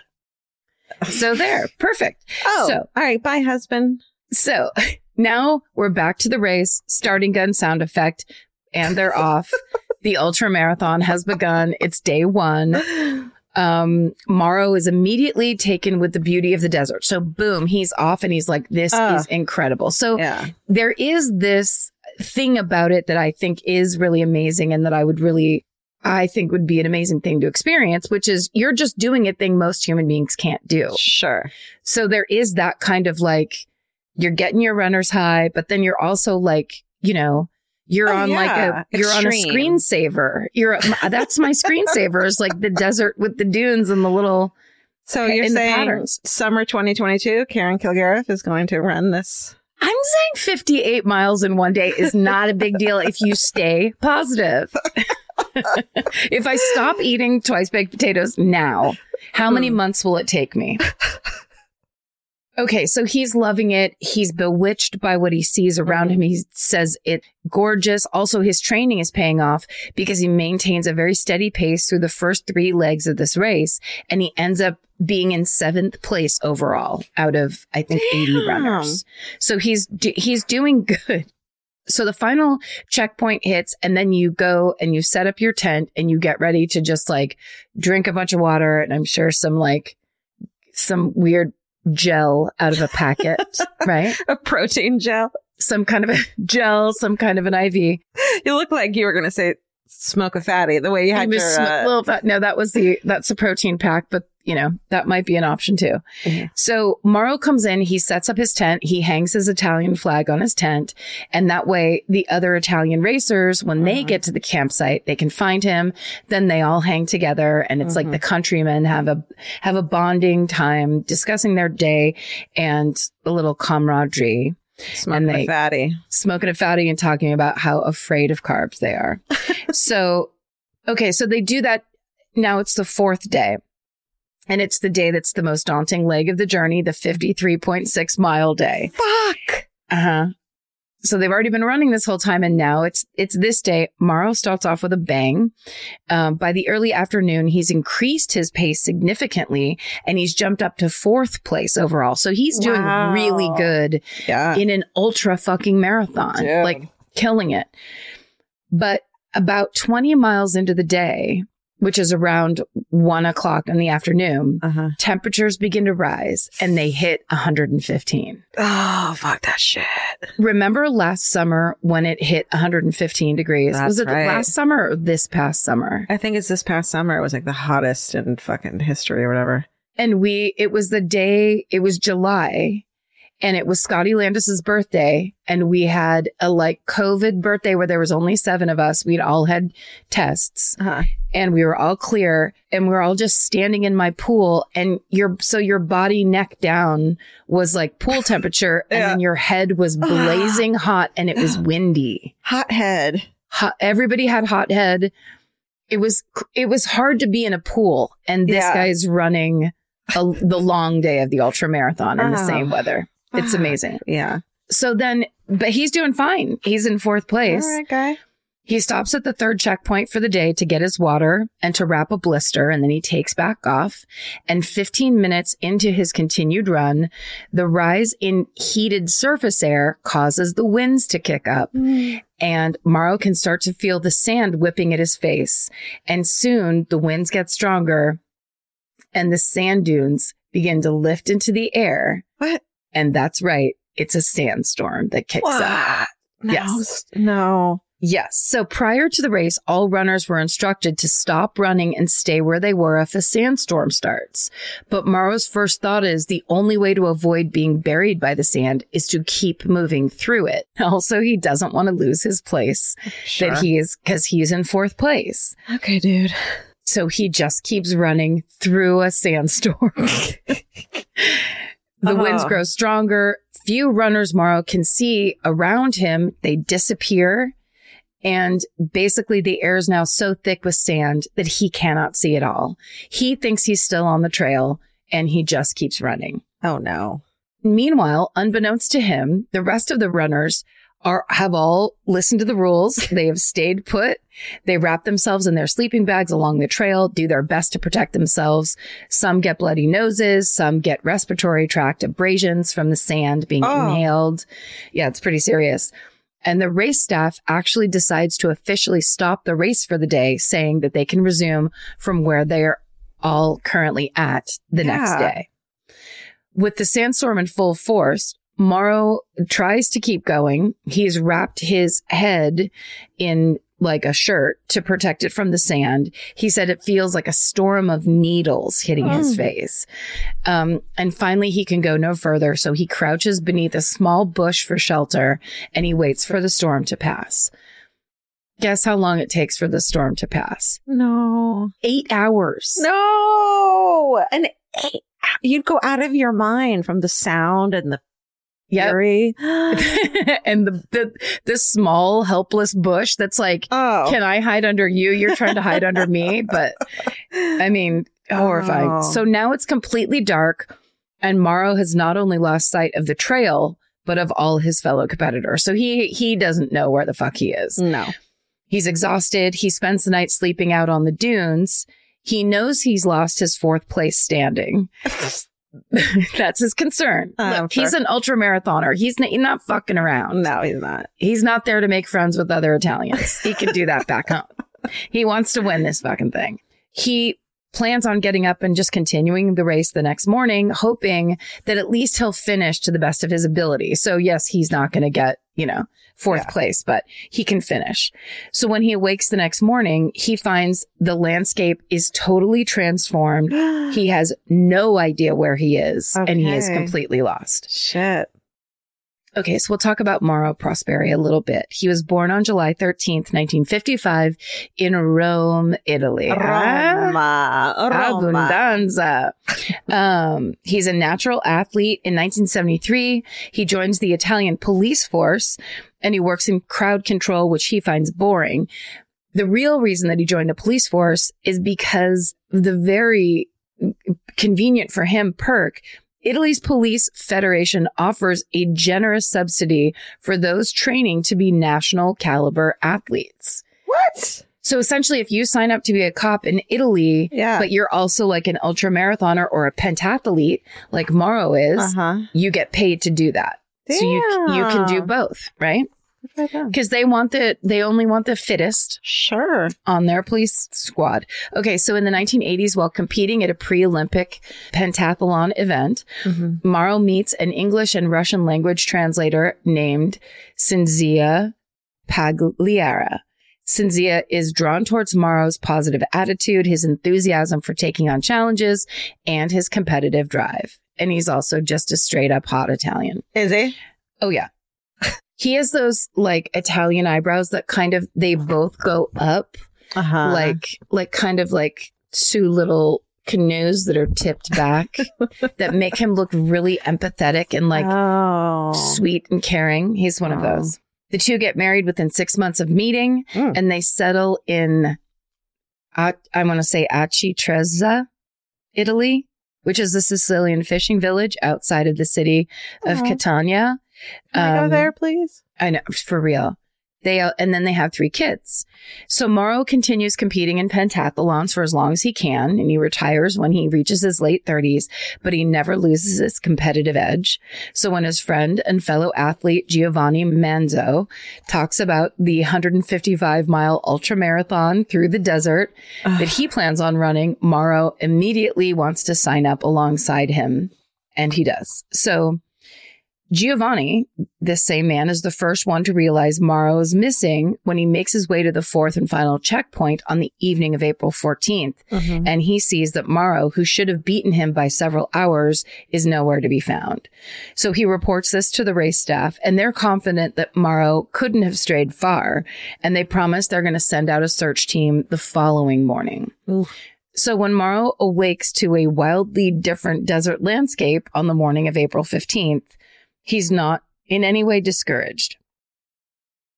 So there, perfect. Oh, so, all right. Bye, husband. So now we're back to the race, starting gun sound effect, and they're off. The ultra marathon has begun. It's day one. Um, Morrow is immediately taken with the beauty of the desert. So boom, he's off and he's like, this uh, is incredible. So yeah. there is this thing about it that I think is really amazing and that I would really, I think would be an amazing thing to experience, which is you're just doing a thing most human beings can't do. Sure. So there is that kind of like, you're getting your runner's high, but then you're also like, you know, You're oh, on yeah. like a, you're Extreme. on a screensaver. You're, a, that's my screensaver is like the desert with the dunes and the little. So you're saying summer twenty twenty-two, Karen Kilgariff is going to run this. I'm saying fifty-eight miles in one day is not a big deal if you stay positive. If I stop eating twice baked potatoes now, how many mm. months will it take me? Okay, so he's loving it. He's bewitched by what he sees around mm-hmm. him. He says it's gorgeous. Also, his training is paying off because he maintains a very steady pace through the first three legs of this race. And he ends up being in seventh place overall out of, I think, Damn. eighty runners. So he's he's doing good. So the final checkpoint hits and then you go and you set up your tent and you get ready to just like drink a bunch of water. And I'm sure some like some weird gel out of a packet, right? A protein gel. Some kind of a gel, some kind of an I V. You look like you were going to say smoke a fatty the way you had your... Sm- uh... little fat- no, that was the, that's a protein pack, but you know, that might be an option too. Mm-hmm. So Morrow comes in, he sets up his tent, he hangs his Italian flag on his tent. And that way the other Italian racers, when mm-hmm. they get to the campsite, they can find him. Then they all hang together. And it's mm-hmm. like the countrymen have a, have a bonding time discussing their day and a little camaraderie. Smoking a fatty. Smoking a fatty and talking about how afraid of carbs they are. So, okay. So they do that. Now it's the fourth day. And it's the day that's the most daunting leg of the journey, the fifty-three point six mile day. Fuck! Uh-huh. So they've already been running this whole time, and now it's it's this day. Morrow starts off with a bang. Um, by the early afternoon, he's increased his pace significantly, and he's jumped up to fourth place overall. So he's doing wow. really good yeah. in an ultra fucking marathon. Dude. Like, killing it. But about twenty miles into the day... which is around one o'clock in the afternoon, uh-huh. temperatures begin to rise and they hit one hundred fifteen. Oh, fuck that shit. Remember last summer when it hit one hundred fifteen degrees? That's was it right. last summer or this past summer? I think it's this past summer. It was like the hottest in fucking history or whatever. And we, it was the day, it was July. And it was Scotty Landis's birthday. And we had a like COVID birthday where there was only seven of us. We'd all had tests uh-huh. and we were all clear and we were all just standing in my pool. And your so your body neck down was like pool temperature. yeah. And then your head was blazing hot and it was windy. Hot head. Hot, everybody had hot head. It was it was hard to be in a pool. And this yeah. guy's running a, the long day of the ultra marathon in oh. the same weather. It's amazing. Yeah. So then, but he's doing fine. He's in fourth place. All right, guy. He stops at the third checkpoint for the day to get his water and to wrap a blister, and then he takes back off. And fifteen minutes into his continued run, the rise in heated surface air causes the winds to kick up. Mm. And Mauro can start to feel the sand whipping at his face. And soon the winds get stronger and the sand dunes begin to lift into the air. What? And that's right. It's a sandstorm that kicks what? up. No, yes. No. Yes. So prior to the race, all runners were instructed to stop running and stay where they were if a sandstorm starts. But Mauro's first thought is the only way to avoid being buried by the sand is to keep moving through it. Also, he doesn't want to lose his place sure. that he is because he's in fourth place. Okay, dude. So he just keeps running through a sandstorm. The uh-huh. winds grow stronger. Few runners Mauro can see around him. They disappear. And basically the air is now so thick with sand that he cannot see at all. He thinks he's still on the trail and he just keeps running. Oh, no. Meanwhile, unbeknownst to him, the rest of the runners are have all listened to the rules. They have stayed put. They wrap themselves in their sleeping bags along the trail, do their best to protect themselves. Some get bloody noses. Some get respiratory tract abrasions from the sand being oh. inhaled. Yeah, it's pretty serious. And the race staff actually decides to officially stop the race for the day, saying that they can resume from where they are all currently at the yeah. next day. With the sandstorm in full force, Mauro tries to keep going. He's wrapped his head in like a shirt to protect it from the sand. He said it feels like a storm of needles hitting oh. his face. Um, and finally, he can go no further. So he crouches beneath a small bush for shelter and he waits for the storm to pass. Guess how long it takes for the storm to pass? No. Eight hours. No. An eight. You'd go out of your mind from the sound and the Yep. fury. And the, the this small helpless bush that's like, oh. can I hide under you? You're trying to hide under me. But I mean, horrifying. Oh. So now it's completely dark. And Mauro has not only lost sight of the trail, but of all his fellow competitors. So he he doesn't know where the fuck he is. No. He's exhausted. He spends the night sleeping out on the dunes. He knows he's lost his fourth place standing. That's his concern. Uh, Look, sure. He's an ultramarathoner. He's, n- he's not fucking around. No, he's not. He's not there to make friends with other Italians. He can do that back home. He wants to win this fucking thing. He plans on getting up and just continuing the race the next morning, hoping that at least he'll finish to the best of his ability. So, yes, he's not going to get, you know, fourth yeah. place, but he can finish. So when he awakes the next morning, he finds the landscape is totally transformed. He has no idea where he is okay. and he is completely lost. Shit. Okay, so we'll talk about Mauro Prosperi a little bit. He was born on July thirteenth, nineteen fifty-five in Rome, Italy. Roma. Roma. Abundanza. Um, he's a natural athlete. In nineteen seventy-three, he joins the Italian police force and he works in crowd control, which he finds boring. The real reason that he joined the police force is because the very convenient for him perk Italy's Police Federation offers a generous subsidy for those training to be national caliber athletes. What? So essentially, if you sign up to be a cop in Italy, yeah. but you're also like an ultramarathoner or a pentathlete like Mauro is, uh-huh. you get paid to do that. Damn. So you you can do both, right? Because they want the they only want the fittest sure on their police squad. Okay, so in the nineteen eighties, while competing at a pre-Olympic pentathlon event, mm-hmm. Mauro meets an English and Russian language translator named Cinzia Pagliara. Cinzia is drawn towards Mauro's positive attitude, his enthusiasm for taking on challenges, and his competitive drive. And he's also just a straight up hot Italian. Is he? Oh, yeah. He has those like Italian eyebrows that kind of they both go up uh-huh. like like kind of like two little canoes that are tipped back that make him look really empathetic and like oh. sweet and caring. He's one oh. of those. The two get married within six months of meeting mm. and they settle in, uh, I want to say Aci Trezza, Italy, which is the Sicilian fishing village outside of the city of oh. Catania. Can I go um, there, please? I know, for real. They and then they have three kids. So Morrow continues competing in pentathlons for as long as he can, and he retires when he reaches his late thirties, but he never loses his competitive edge. So when his friend and fellow athlete Giovanni Manzo talks about the one hundred fifty-five mile ultramarathon through the desert Ugh. that he plans on running, Morrow immediately wants to sign up alongside him, and he does. So Giovanni, this same man, is the first one to realize Morrow is missing when he makes his way to the fourth and final checkpoint on the evening of April fourteenth. Mm-hmm. And he sees that Morrow, who should have beaten him by several hours, is nowhere to be found. So he reports this to the race staff, and they're confident that Morrow couldn't have strayed far. And they promise they're going to send out a search team the following morning. Oof. So when Morrow awakes to a wildly different desert landscape on the morning of April fifteenth, he's not in any way discouraged.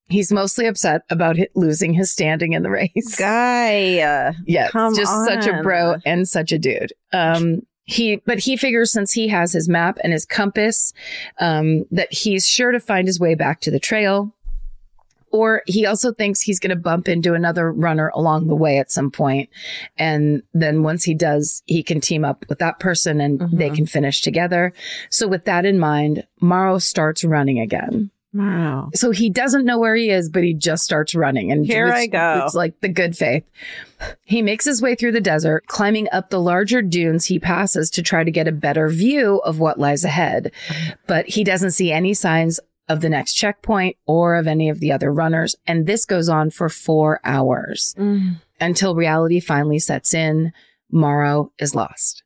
He's mostly upset about losing his standing in the race. Guy. Uh, yes, just on. Such a bro and such a dude. Um, he, But he figures since he has his map and his compass, um, that he's sure to find his way back to the trail. Or he also thinks he's going to bump into another runner along the way at some point. And then once he does, he can team up with that person and mm-hmm. they can finish together. So with that in mind, Morrow starts running again. Wow. So he doesn't know where he is, but he just starts running. And here I go. It's like the good faith. He makes his way through the desert, climbing up the larger dunes he passes to try to get a better view of what lies ahead. But he doesn't see any signs of the next checkpoint or of any of the other runners. And this goes on for four hours mm. until reality finally sets in. Morrow is lost.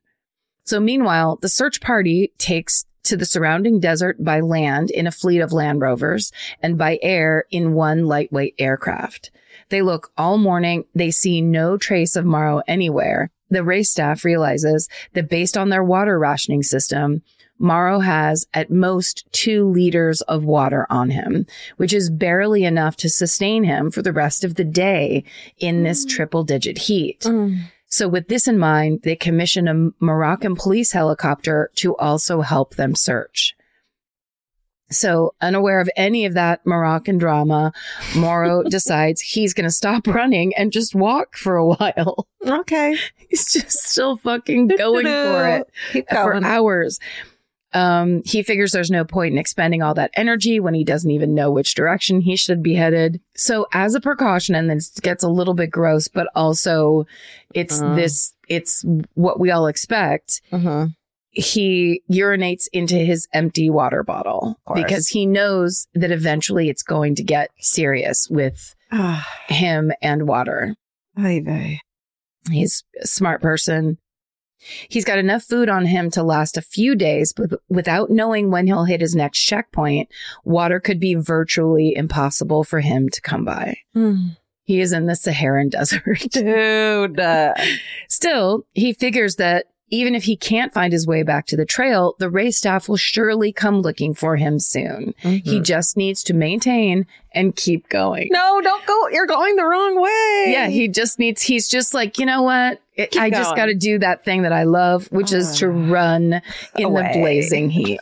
So meanwhile, the search party takes to the surrounding desert by land in a fleet of Land Rovers and by air in one lightweight aircraft. They look all morning. They see no trace of Morrow anywhere. The race staff realizes that based on their water rationing system, Morrow has at most two liters of water on him, which is barely enough to sustain him for the rest of the day in this triple digit heat. Mm. So with this in mind, they commission a Moroccan police helicopter to also help them search. So unaware of any of that Moroccan drama, Morrow decides he's going to stop running and just walk for a while. Okay. He's just still fucking going for it Keep for going. hours. Um, he figures there's no point in expending all that energy when he doesn't even know which direction he should be headed. So as a precaution, and this gets a little bit gross, but also it's uh-huh. this, it's what we all expect. Uh-huh. He urinates into his empty water bottle because he knows that eventually it's going to get serious with him and water. Aye, aye. He's a smart person. He's got enough food on him to last a few days, but without knowing when he'll hit his next checkpoint, water could be virtually impossible for him to come by. Mm. He is in the Saharan desert. Dude. Uh... Still, he figures that even if he can't find his way back to the trail, the race staff will surely come looking for him soon. Mm-hmm. He just needs to maintain and keep going. No, don't go. You're going the wrong way. Yeah, he just needs, he's just like, you know what? It, I going. just got to do that thing that I love, which oh. is to run in away. the blazing heat.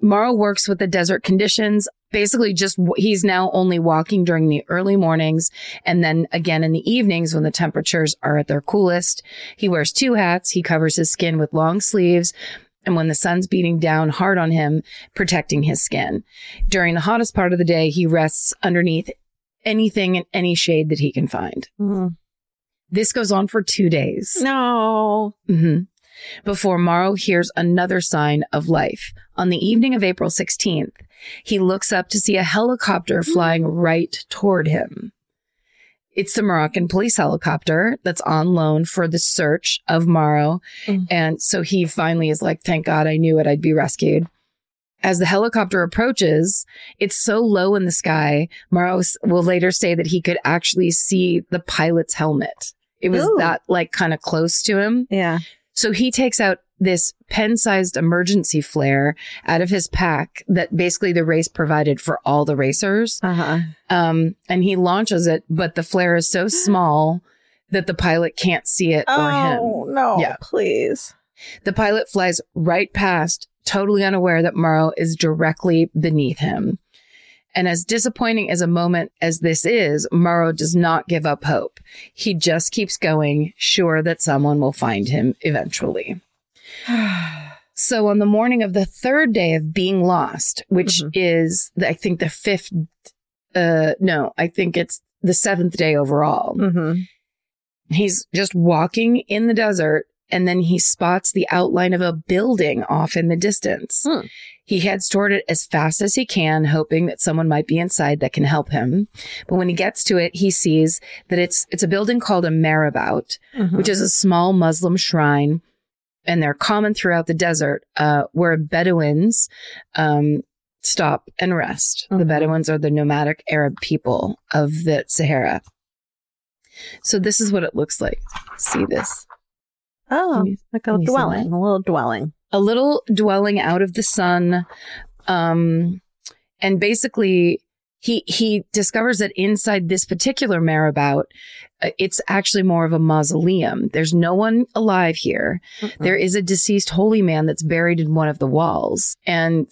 Morrow works with the desert conditions. Basically, just he's now only walking during the early mornings and then again in the evenings when the temperatures are at their coolest. He wears two hats. He covers his skin with long sleeves. And when the sun's beating down hard on him, protecting his skin. During the hottest part of the day, he rests underneath anything and any shade that he can find. Mm-hmm. This goes on for two days. No. Mm-hmm. Before Morrow hears another sign of life. On the evening of April sixteenth, he looks up to see a helicopter flying right toward him. It's the Moroccan police helicopter that's on loan for the search of Morrow. Mm. And so he finally is like, thank God I knew it. I'd be rescued. As the helicopter approaches, it's so low in the sky. Morrow will later say that he could actually see the pilot's helmet. It was Ooh. that like kind of close to him. Yeah. So he takes out this pen-sized emergency flare out of his pack that basically the race provided for all the racers. Uh-huh. Um, and he launches it, but the flare is so small that the pilot can't see it oh, or him. Oh, no, yeah. please. The pilot flies right past, totally unaware that Morrow is directly beneath him. And as disappointing as a moment as this is, Morrow does not give up hope. He just keeps going, sure that someone will find him eventually. So on the morning of the third day of being lost, which mm-hmm. is, I think, the fifth, uh, no, I think it's the seventh day overall. Mm-hmm. He's just walking in the desert, and then he spots the outline of a building off in the distance. Hmm. He heads toward it as fast as he can, hoping that someone might be inside that can help him. But when he gets to it, he sees that it's it's a building called a marabout, mm-hmm. which is a small Muslim shrine. And they're common throughout the desert, uh, where Bedouins um, stop and rest. Mm-hmm. The Bedouins are the nomadic Arab people of the Sahara. So this is what it looks like. See this? Oh, you, like a dwelling, a little dwelling. A little dwelling out of the sun. Um, and basically, he he discovers that inside this particular marabout, it's actually more of a mausoleum. There's no one alive here. Mm-mm. There is a deceased holy man that's buried in one of the walls. And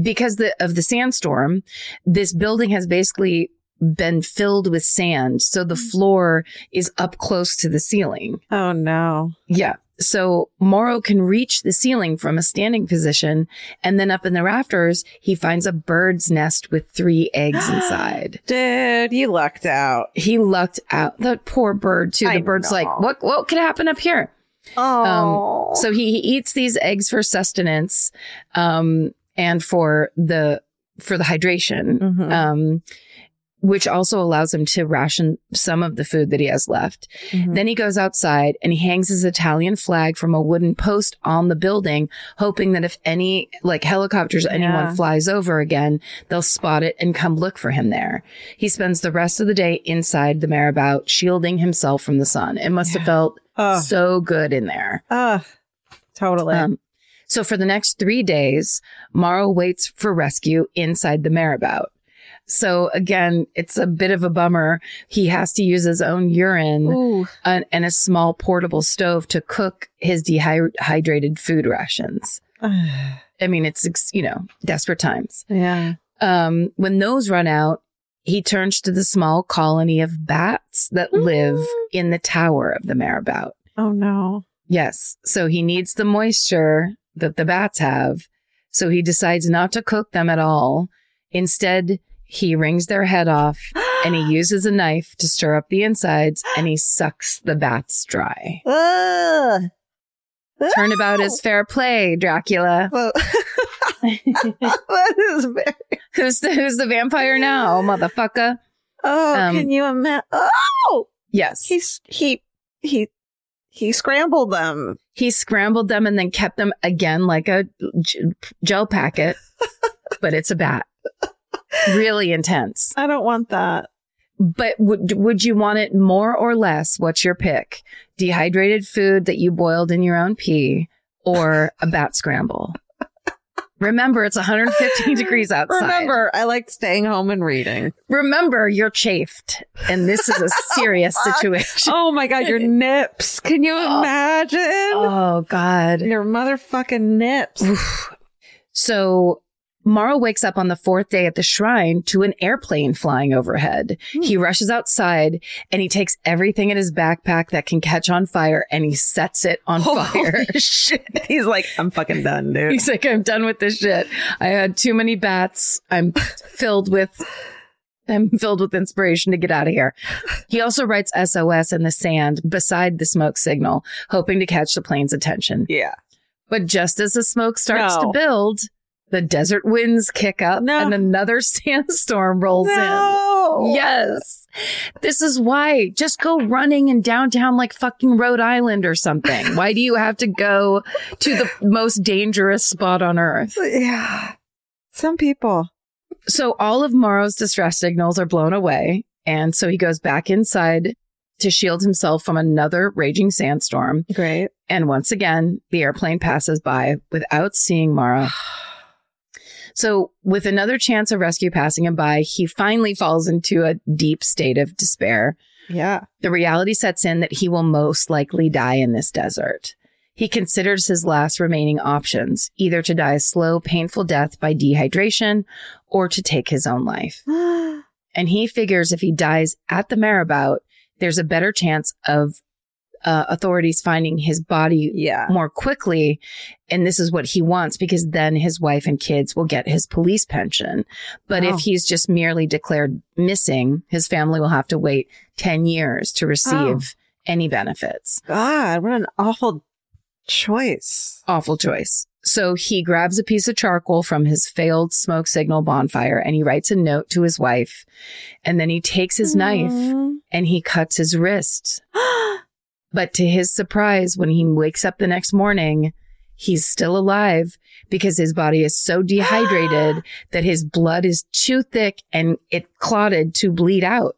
because the, of the sandstorm, this building has basically been filled with sand. So the floor is up close to the ceiling. Oh, no. Yeah. So Morrow can reach the ceiling from a standing position. And then up in the rafters, he finds a bird's nest with three eggs inside. Dude, you lucked out. He lucked out. That poor bird, too. The I bird's know. like, what, what could happen up here? Oh. Um, so he, he eats these eggs for sustenance um, and for the for the hydration, mm-hmm. um, which also allows him to ration some of the food that he has left. Mm-hmm. Then he goes outside and he hangs his Italian flag from a wooden post on the building, hoping that if any, like helicopters, anyone yeah. flies over again, they'll spot it and come look for him there. He spends the rest of the day inside the marabout, shielding himself from the sun. It must yeah. have felt Ugh. so good in there. Ugh, totally. Um, so for the next three days, Morrow waits for rescue inside the marabout. So, again, it's a bit of a bummer. He has to use his own urine and, and a small portable stove to cook his dehydrated food rations. I mean, it's, you know, desperate times. Yeah. Um, when those run out, he turns to the small colony of bats that mm-hmm. live in the tower of the marabout. Oh, no. Yes. So he needs the moisture that the bats have. So he decides not to cook them at all. Instead, he wrings their head off and he uses a knife to stir up the insides and he sucks the bats dry. Uh, Turnabout uh, is fair play, Dracula. Well, that is very... who's, the, who's the vampire now, motherfucker? Oh, um, can you imagine? Oh! Yes. He's, he, he, he scrambled them. He scrambled them and then kept them again like a gel packet, but it's a bat. Really intense. I don't want that. But would would you want it more or less? What's your pick? Dehydrated food that you boiled in your own pee or a bat scramble? Remember, it's one hundred fifteen degrees outside. Remember, I like staying home and reading. Remember, you're chafed. And this is a serious oh situation. Oh, my God. Your nips. Can you oh. imagine? Oh, God. Your motherfucking nips. Oof. So... Morrow wakes up on the fourth day at the shrine to an airplane flying overhead. Hmm. He rushes outside and he takes everything in his backpack that can catch on fire and he sets it on Holy fire. Shit. He's like, I'm fucking done, dude. He's like, I'm done with this shit. I had too many bats. I'm filled with... I'm filled with inspiration to get out of here. He also writes S O S in the sand beside the smoke signal, hoping to catch the plane's attention. Yeah. But just as the smoke starts no. to build... the desert winds kick up no. and another sandstorm rolls no. in. Yes. This is why just go running in downtown like fucking Rhode Island or something. Why do you have to go to the most dangerous spot on earth? Yeah. Some people. So all of Morrow's distress signals are blown away. And so he goes back inside to shield himself from another raging sandstorm. Great. And once again, the airplane passes by without seeing Morrow. So with another chance of rescue passing him by, he finally falls into a deep state of despair. Yeah. The reality sets in that he will most likely die in this desert. He considers his last remaining options, either to die a slow, painful death by dehydration or to take his own life. And he figures if he dies at the marabout, there's a better chance of uh, authorities finding his body yeah. more quickly. And this is what he wants, because then his wife and kids will get his police pension. But wow. if he's just merely declared missing, his family will have to wait ten years to receive oh. any benefits. God, what an awful choice. Awful choice. So he grabs a piece of charcoal from his failed smoke signal bonfire and he writes a note to his wife. And then he takes his mm. knife and he cuts his wrist. But to his surprise, when he wakes up the next morning, he's still alive, because his body is so dehydrated that his blood is too thick and it clotted to bleed out.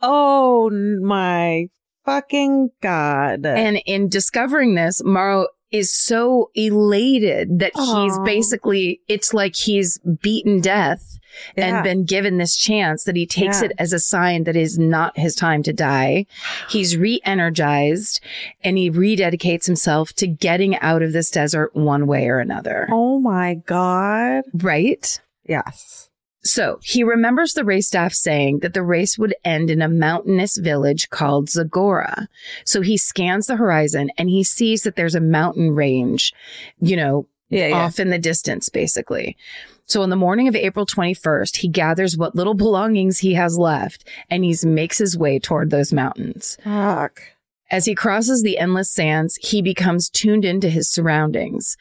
Oh, my fucking God. And in discovering this, Morrow is so elated that Aww. he's basically, it's like he's beaten death yeah. and been given this chance, that he takes yeah. it as a sign that it is not his time to die. He's re-energized and he rededicates himself to getting out of this desert one way or another. Oh my God. Right? Yes. So he remembers the race staff saying that the race would end in a mountainous village called Zagora. So he scans the horizon and he sees that there's a mountain range, you know, yeah, yeah. off in the distance, basically. So on the morning of April twenty-first, he gathers what little belongings he has left and he makes his way toward those mountains. Fuck. As he crosses the endless sands, he becomes tuned into his surroundings.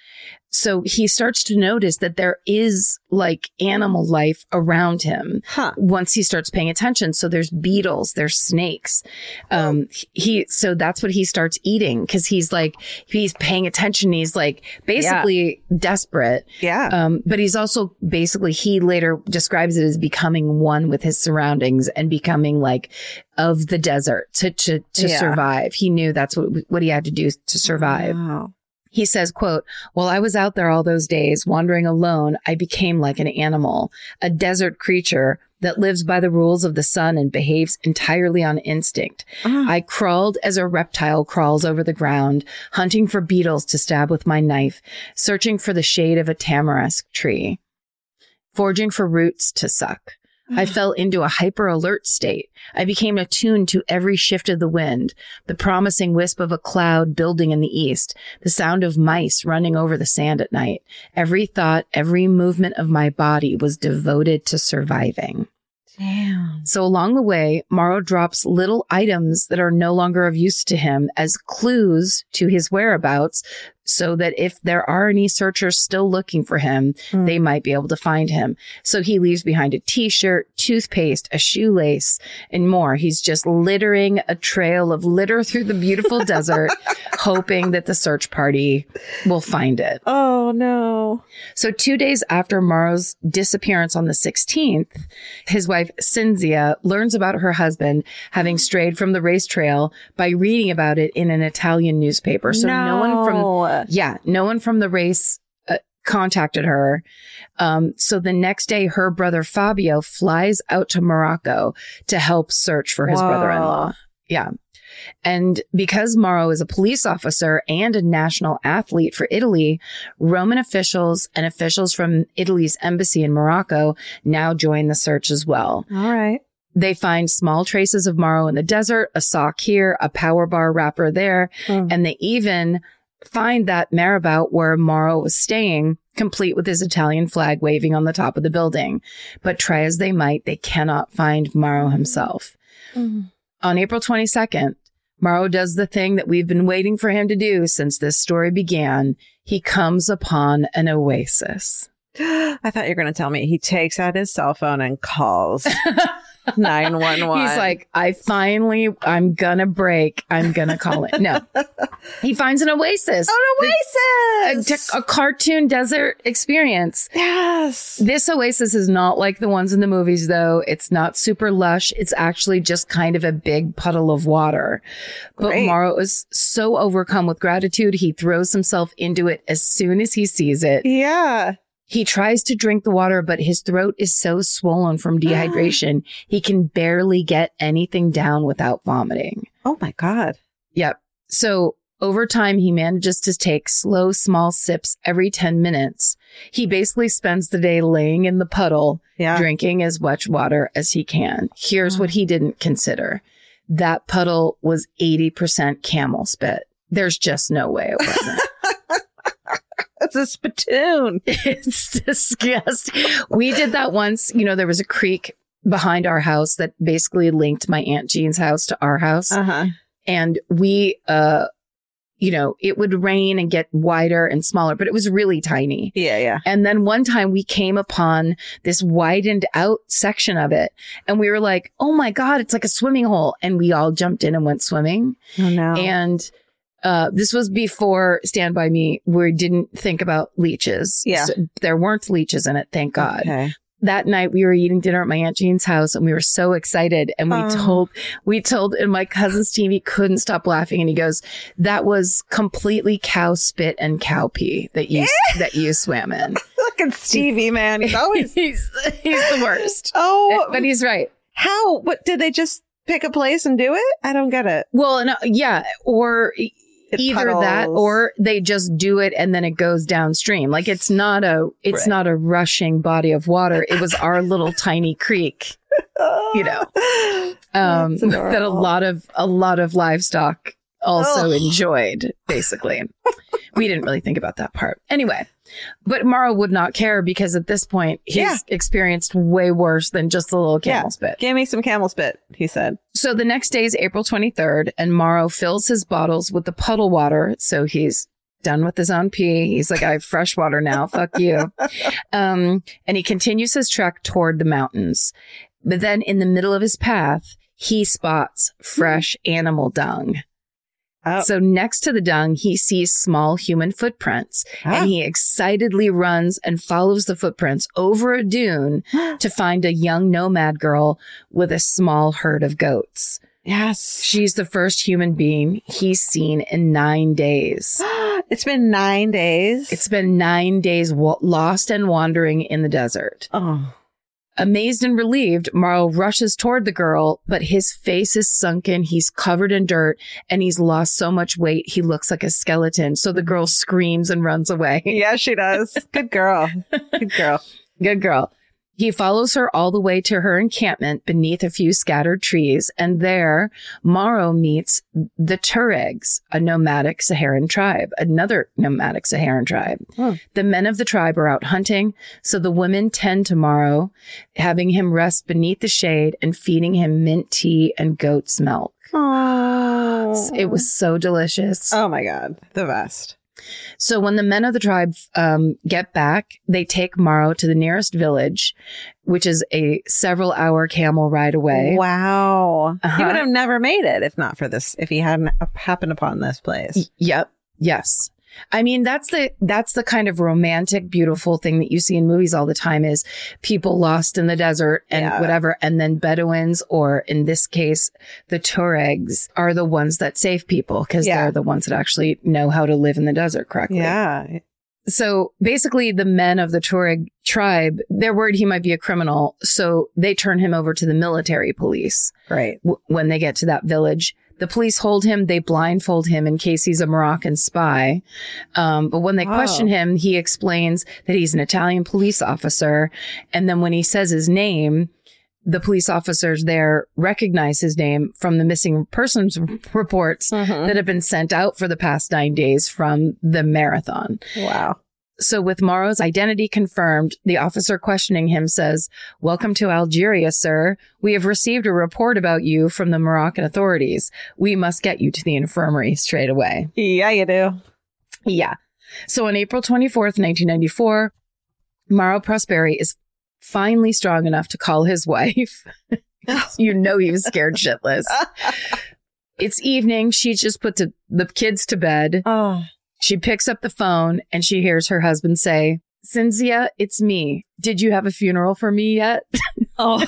So he starts to notice that there is like animal life around him huh. once he starts paying attention. So there's beetles, there's snakes. Um, he so that's what he starts eating, because he's like, he's paying attention. He's like basically yeah. desperate. Yeah. Um, but he's also basically, he later describes it as becoming one with his surroundings and becoming like of the desert to to, to yeah. survive. He knew that's what, what he had to do to survive. Wow. He says, quote, "While I was out there all those days wandering alone, I became like an animal, a desert creature that lives by the rules of the sun and behaves entirely on instinct. Oh. I crawled as a reptile crawls over the ground, hunting for beetles to stab with my knife, searching for the shade of a tamarisk tree, foraging for roots to suck. I fell into a hyper alert state. I became attuned to every shift of the wind, the promising wisp of a cloud building in the east, the sound of mice running over the sand at night. Every thought, every movement of my body was devoted to surviving." Damn. So along the way, Morrow drops little items that are no longer of use to him as clues to his whereabouts, so that if there are any searchers still looking for him, mm. they might be able to find him. So he leaves behind a T-shirt, toothpaste, a shoelace, and more. He's just littering a trail of litter through the beautiful desert, hoping that the search party will find it. Oh, no. So two days after Morrow's disappearance on the sixteenth, his wife, Cinzia, learns about her husband having strayed from the race trail by reading about it in an Italian newspaper. So no, no one from... Yeah, no one from the race uh, contacted her. Um, so the next day, her brother Fabio flies out to Morocco to help search for his Whoa. brother-in-law. Yeah. And because Morrow is a police officer and a national athlete for Italy, Roman officials and officials from Italy's embassy in Morocco now join the search as well. All right. They find small traces of Morrow in the desert, a sock here, a power bar wrapper there, mm. and they even... find that marabout where Morrow was staying, complete with his Italian flag waving on the top of the building. But try as they might, they cannot find Morrow himself. Mm-hmm. On April twenty-second, Morrow does the thing that we've been waiting for him to do since this story began. He comes upon an oasis. I thought you were going to tell me he takes out his cell phone and calls nine one one. He's like, I finally, I'm going to break. I'm going to call it. No. He finds an oasis. Oh, an oasis! The, a, a cartoon desert experience. Yes. This oasis is not like the ones in the movies, though. It's not super lush. It's actually just kind of a big puddle of water. But Great. Morrow is so overcome with gratitude, he throws himself into it as soon as he sees it. Yeah. He tries to drink the water, but his throat is so swollen from dehydration, oh. he can barely get anything down without vomiting. Oh, my God. Yep. So Over time, he manages to take slow, small sips every ten minutes. He basically spends the day laying in the puddle, yeah. drinking as much water as he can. Here's oh. what he didn't consider. That puddle was eighty percent camel spit. There's just no way it wasn't. It's a spittoon. It's disgusting. We did that once. You know, there was a creek behind our house that basically linked my Aunt Jean's house to our house. Uh-huh. And we... uh you know, it would rain and get wider and smaller, but it was really tiny. Yeah, yeah. And then one time we came upon this widened out section of it and we were like, oh my God, it's like a swimming hole. And we all jumped in and went swimming. Oh no. And uh, this was before Stand By Me. We didn't think about leeches. Yeah. So there weren't leeches in it. Thank God. Okay. That night we were eating dinner at my Aunt Jean's house and we were so excited. And we um. told, we told, and my cousin's team, he couldn't stop laughing. And he goes, that was completely cow spit and cow pee that you, that you swam in. Look at Stevie, man. He's always, he's, he's the worst. Oh, but he's right. How, what did they just pick a place and do it? I don't get it. Well, and, uh, yeah. Or it either puddles. That or they just do it and then it goes downstream. Like it's not a it's right. not a rushing body of water. It was our little tiny creek, you know, um, that a lot of a lot of livestock also Ugh. enjoyed, basically. We didn't really think about that part anyway. But Mauro would not care because at this point, he's yeah. experienced way worse than just a little camel yeah. spit. Give me some camel spit, he said. So the next day is April twenty-third, and Mauro fills his bottles with the puddle water. So he's done with his own pee. He's like, I have fresh water now. Fuck you. Um, and he continues his trek toward the mountains. But then in the middle of his path, he spots fresh animal dung. Oh. So next to the dung, he sees small human footprints ah. and he excitedly runs and follows the footprints over a dune to find a young nomad girl with a small herd of goats. Yes. She's the first human being he's seen in nine days. It's been nine days. It's been nine days wa- lost and wandering in the desert. Oh. Amazed and relieved, Mauro rushes toward the girl, but his face is sunken. He's covered in dirt and he's lost so much weight. He looks like a skeleton. So the girl screams and runs away. Yeah, she does. Good girl. Good girl. Good girl. He follows her all the way to her encampment beneath a few scattered trees. And there, Mauro meets the Tuaregs, a nomadic Saharan tribe, another nomadic Saharan tribe. Oh. The men of the tribe are out hunting, so the women tend to Mauro, having him rest beneath the shade and feeding him mint tea and goat's milk. Oh. It was so delicious. Oh, my God. The best. So when the men of the tribe um, get back, they take Mauro to the nearest village, which is a several hour camel ride away. Wow. Uh-huh. He would have never made it if not for this, if he hadn't happened upon this place. Y- yep. Yes. I mean, that's the that's the kind of romantic, beautiful thing that you see in movies all the time is people lost in the desert and yeah. whatever. And then Bedouins, or in this case, the Tuaregs, are the ones that save people because yeah. they're the ones that actually know how to live in the desert correctly. Yeah. So basically, the men of the Tuareg tribe, they're worried he might be a criminal. So they turn him over to the military police. Right. W- when they get to that village. The police hold him. They blindfold him in case he's a Moroccan spy. Um, but when they oh. question him, he explains that he's an Italian police officer. And then when he says his name, the police officers there recognize his name from the missing persons reports mm-hmm. that have been sent out for the past nine days from the marathon. Wow. So with Mauro's identity confirmed, the officer questioning him says, "Welcome to Algeria, sir. We have received a report about you from the Moroccan authorities. We must get you to the infirmary straight away." Yeah, you do. Yeah. So on April twenty-fourth, nineteen ninety-four, Mauro Prosperi is finally strong enough to call his wife. You know he was scared shitless. It's evening. She just put the, the kids to bed. Oh. She picks up the phone and she hears her husband say, "Cinzia, it's me. Did you have a funeral for me yet?" Oh,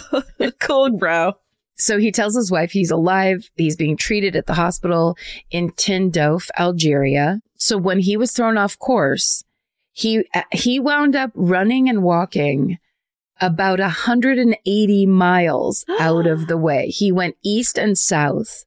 cold, bro. So he tells his wife he's alive. He's being treated at the hospital in Tindouf, Algeria. So when he was thrown off course, he he wound up running and walking about one hundred eighty miles out of the way. He went east and south.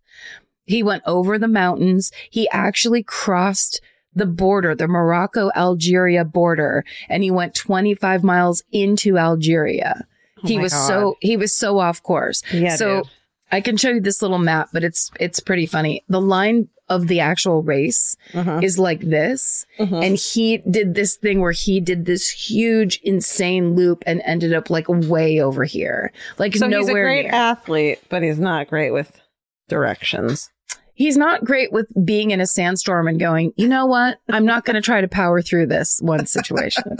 He went over the mountains. He actually crossed the border, the Morocco-Algeria border, and he went twenty-five miles into Algeria. Oh he was God. so he was so off course. Yeah, so dude. I can show you this little map, but it's it's pretty funny. The line of the actual race uh-huh. is like this. Uh-huh. And he did this thing where he did this huge, insane loop and ended up like way over here. Like so nowhere near. So he's a great near. athlete, but he's not great with directions. He's not great with being in a sandstorm and going, you know what? I'm not going to try to power through this one situation.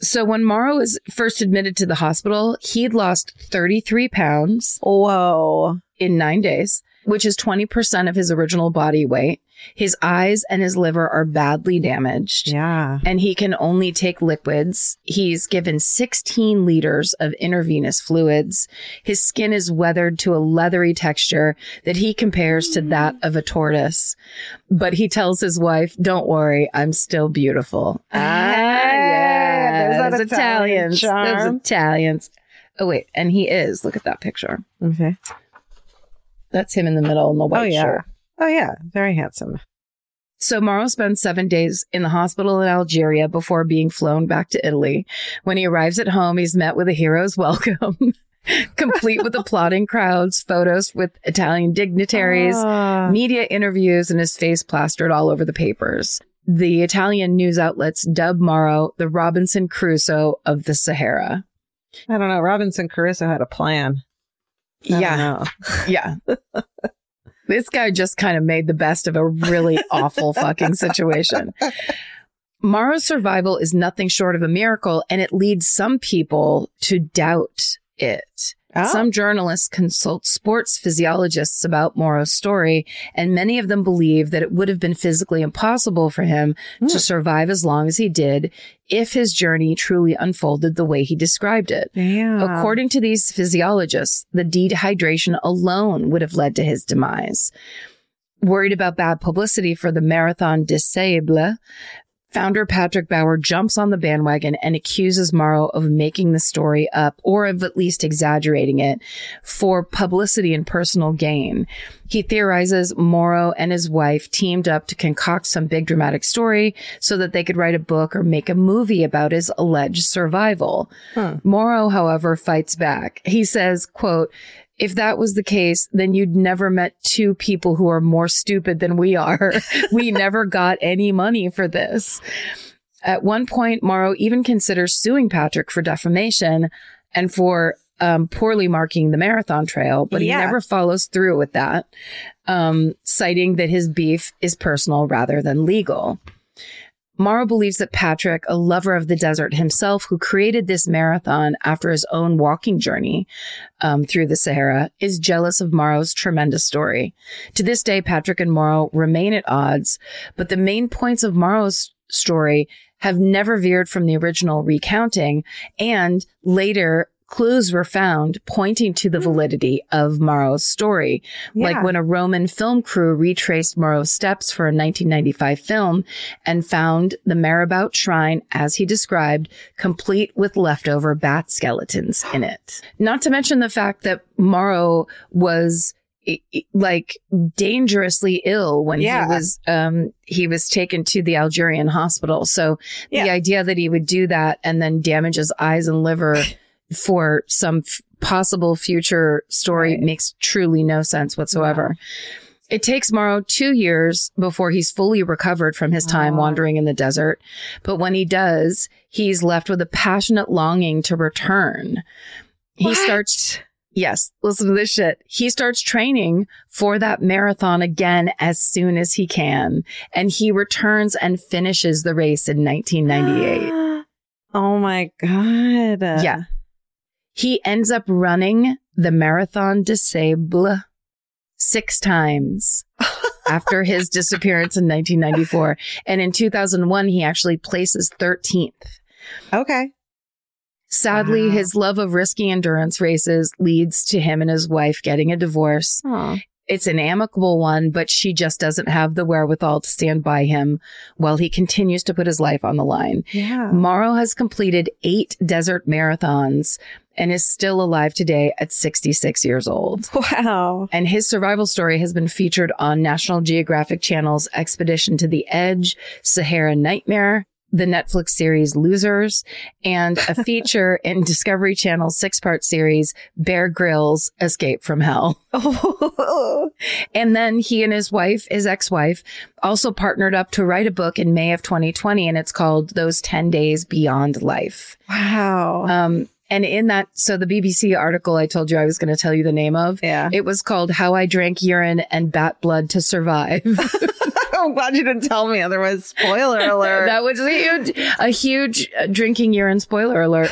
So when Morrow was first admitted to the hospital, he'd lost thirty-three pounds. Whoa. In nine days, which is twenty percent of his original body weight. His eyes and his liver are badly damaged. Yeah. And he can only take liquids. He's given sixteen liters of intravenous fluids. His skin is weathered to a leathery texture that he compares to that of a tortoise. But he tells his wife, don't worry, I'm still beautiful. Ah, yeah. There's, There's Italian Italians. Charm. There's Italians. Oh, wait. And he is. Look at that picture. Okay. That's him in the middle in the white oh, yeah. shirt. Oh, yeah. Very handsome. So Morrow spends seven days in the hospital in Algeria before being flown back to Italy. When he arrives at home, he's met with a hero's welcome, complete with applauding crowds, photos with Italian dignitaries, uh. media interviews, and his face plastered all over the papers. The Italian news outlets dub Morrow the Robinson Crusoe of the Sahara. I don't know. Robinson Crusoe had a plan. I yeah. yeah. This guy just kind of made the best of a really awful fucking situation. Morrow's survival is nothing short of a miracle, and it leads some people to doubt it. Oh. Some journalists consult sports physiologists about Morrow's story, and many of them believe that it would have been physically impossible for him mm. to survive as long as he did if his journey truly unfolded the way he described it. Yeah. According to these physiologists, the dehydration alone would have led to his demise. Worried about bad publicity for the Marathon des Sables, founder Patrick Bauer jumps on the bandwagon and accuses Morrow of making the story up, or of at least exaggerating it, for publicity and personal gain. He theorizes Morrow and his wife teamed up to concoct some big dramatic story so that they could write a book or make a movie about his alleged survival. Huh. Morrow, however, fights back. He says, quote, if that was the case, then you'd never met two people who are more stupid than we are. We never got any money for this. At one point, Morrow even considers suing Patrick for defamation and for um, poorly marking the marathon trail, but yeah. he never follows through with that, um, citing that his beef is personal rather than legal. Morrow believes that Patrick, a lover of the desert himself, who created this marathon after his own walking journey um, through the Sahara, is jealous of Morrow's tremendous story. To this day, Patrick and Morrow remain at odds, but the main points of Morrow's story have never veered from the original recounting, and later clues were found pointing to the validity of Morrow's story. Yeah. Like when a Roman film crew retraced Morrow's steps for a nineteen ninety-five film and found the Marabout shrine, as he described, complete with leftover bat skeletons in it. Not to mention the fact that Morrow was like dangerously ill when yeah. he was um he was taken to the Algerian hospital. So yeah. the idea that he would do that and then damage his eyes and liver for some f- possible future story right. makes truly no sense whatsoever. Wow. It takes Morrow two years before he's fully recovered from his time wow. wandering in the desert. But when he does, he's left with a passionate longing to return. What? He starts... Yes, listen to this shit. He starts training for that marathon again as soon as he can. And he returns and finishes the race in nineteen ninety-eight. Oh my God. Yeah. He ends up running the Marathon des Sables six times after his disappearance in nineteen ninety-four. And in two thousand one, he actually places thirteenth. Okay. Sadly, wow. his love of risky endurance races leads to him and his wife getting a divorce. Aww. It's an amicable one, but she just doesn't have the wherewithal to stand by him while he continues to put his life on the line. Yeah. Morrow has completed eight desert marathons and is still alive today at sixty-six years old. Wow. And his survival story has been featured on National Geographic Channel's Expedition to the Edge, Sahara Nightmare, the Netflix series Losers, and a feature in Discovery Channel's six-part series, Bear Grylls, Escape from Hell. And then he and his wife, his ex-wife, also partnered up to write a book in May of twenty twenty, and it's called Those ten Days Beyond Life. Wow. Um, and in that, so the B B C article I told you I was going to tell you the name of, yeah. It was called How I Drank Urine and Bat Blood to Survive. I'm glad you didn't tell me. Otherwise, spoiler alert. That was a huge, a huge drinking urine spoiler alert.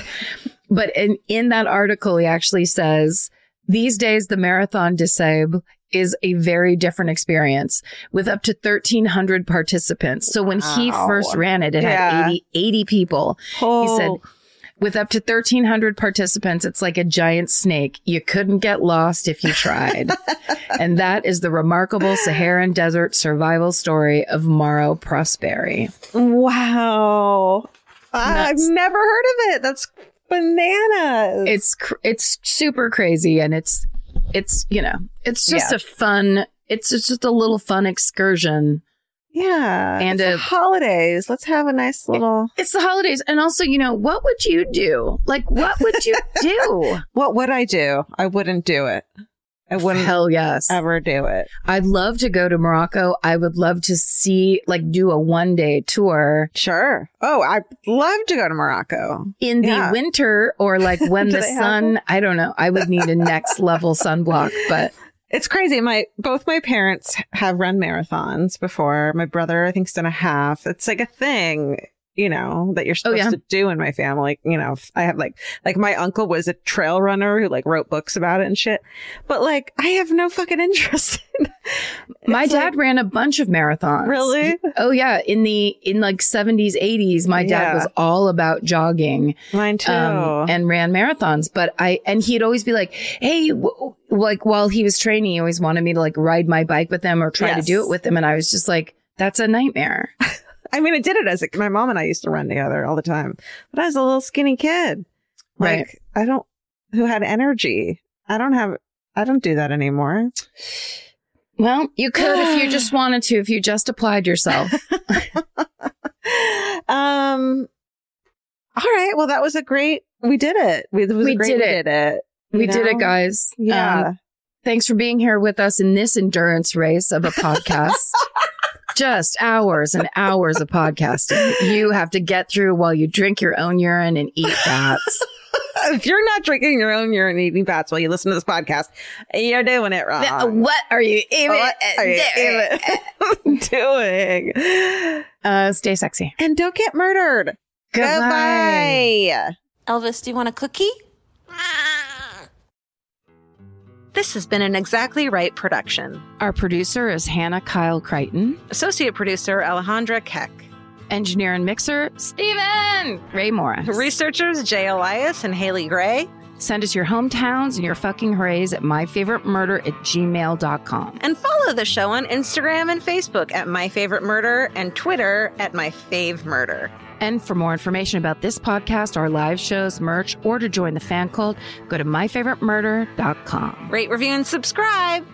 But in, in that article, he actually says, these days, the marathon disabled is a very different experience with up to thirteen hundred participants. So when wow. he first ran it, it yeah. had eighty, eighty people. Oh. He said, with up to thirteen hundred participants, it's like a giant snake. You couldn't get lost if you tried. And that is the remarkable Saharan desert survival story of Mauro Prosperi. Wow. I've never heard of it. That's bananas. It's cr- it's super crazy. And it's, it's you know, it's just yeah. a fun, it's just a little fun excursion. Yeah. And it's a, the holidays. Let's have a nice little. It's the holidays. And also, you know, what would you do? Like, what would you do? What would I do? I wouldn't do it. I wouldn't Hell yes. ever do it. I'd love to go to Morocco. I would love to see, like, do a one day tour. Sure. Oh, I'd love to go to Morocco. In yeah. the winter or like when the sun, I don't know. I would need a next level sunblock, but. It's crazy. My both my parents have run marathons before. My brother, I think, has done a half. It's like a thing, you know, that you're supposed oh, yeah. to do in my family. You know, I have like like my uncle was a trail runner who like wrote books about it and shit. But like, I have no fucking interest. In my like, dad ran a bunch of marathons. Really? Oh, yeah. In the in like seventies, eighties, my dad yeah. was all about jogging. Mine too. Um, and ran marathons. But I and he'd always be like, hey, w- like while he was training, he always wanted me to like ride my bike with him or try yes. to do it with him. And I was just like, that's a nightmare. I mean, I did it as a, my mom and I used to run together all the time, but I was a little skinny kid. Like right. I don't who had energy. I don't have I don't do that anymore. Well, you could if you just wanted to, if you just applied yourself. um. All right. Well, that was a great. We did it. We, it was we a great, did it. We did it. We know? did it, guys. Yeah. Um, thanks for being here with us in this endurance race of a podcast. Just hours and hours of podcasting you have to get through while you drink your own urine and eat bats. If you're not drinking your own urine and eating bats while you listen to this podcast, you're doing it wrong. What are you even, what are you even doing? Uh, stay sexy. And don't get murdered. Goodbye. Goodbye. Elvis, do you want a cookie? This has been an Exactly Right production. Our producer is Hannah Kyle Crichton. Associate producer, Alejandra Keck. Engineer and mixer, Stephen Ray Morris. Researchers, Jay Elias and Haley Gray. Send us your hometowns and your fucking hoorays at myfavoritemurder at gmail dot com. And follow the show on Instagram and Facebook at myfavoritemurder and Twitter at myfavemurder. And for more information about this podcast, our live shows, merch, or to join the fan cult, go to myfavoritemurder dot com. Rate, review, and subscribe.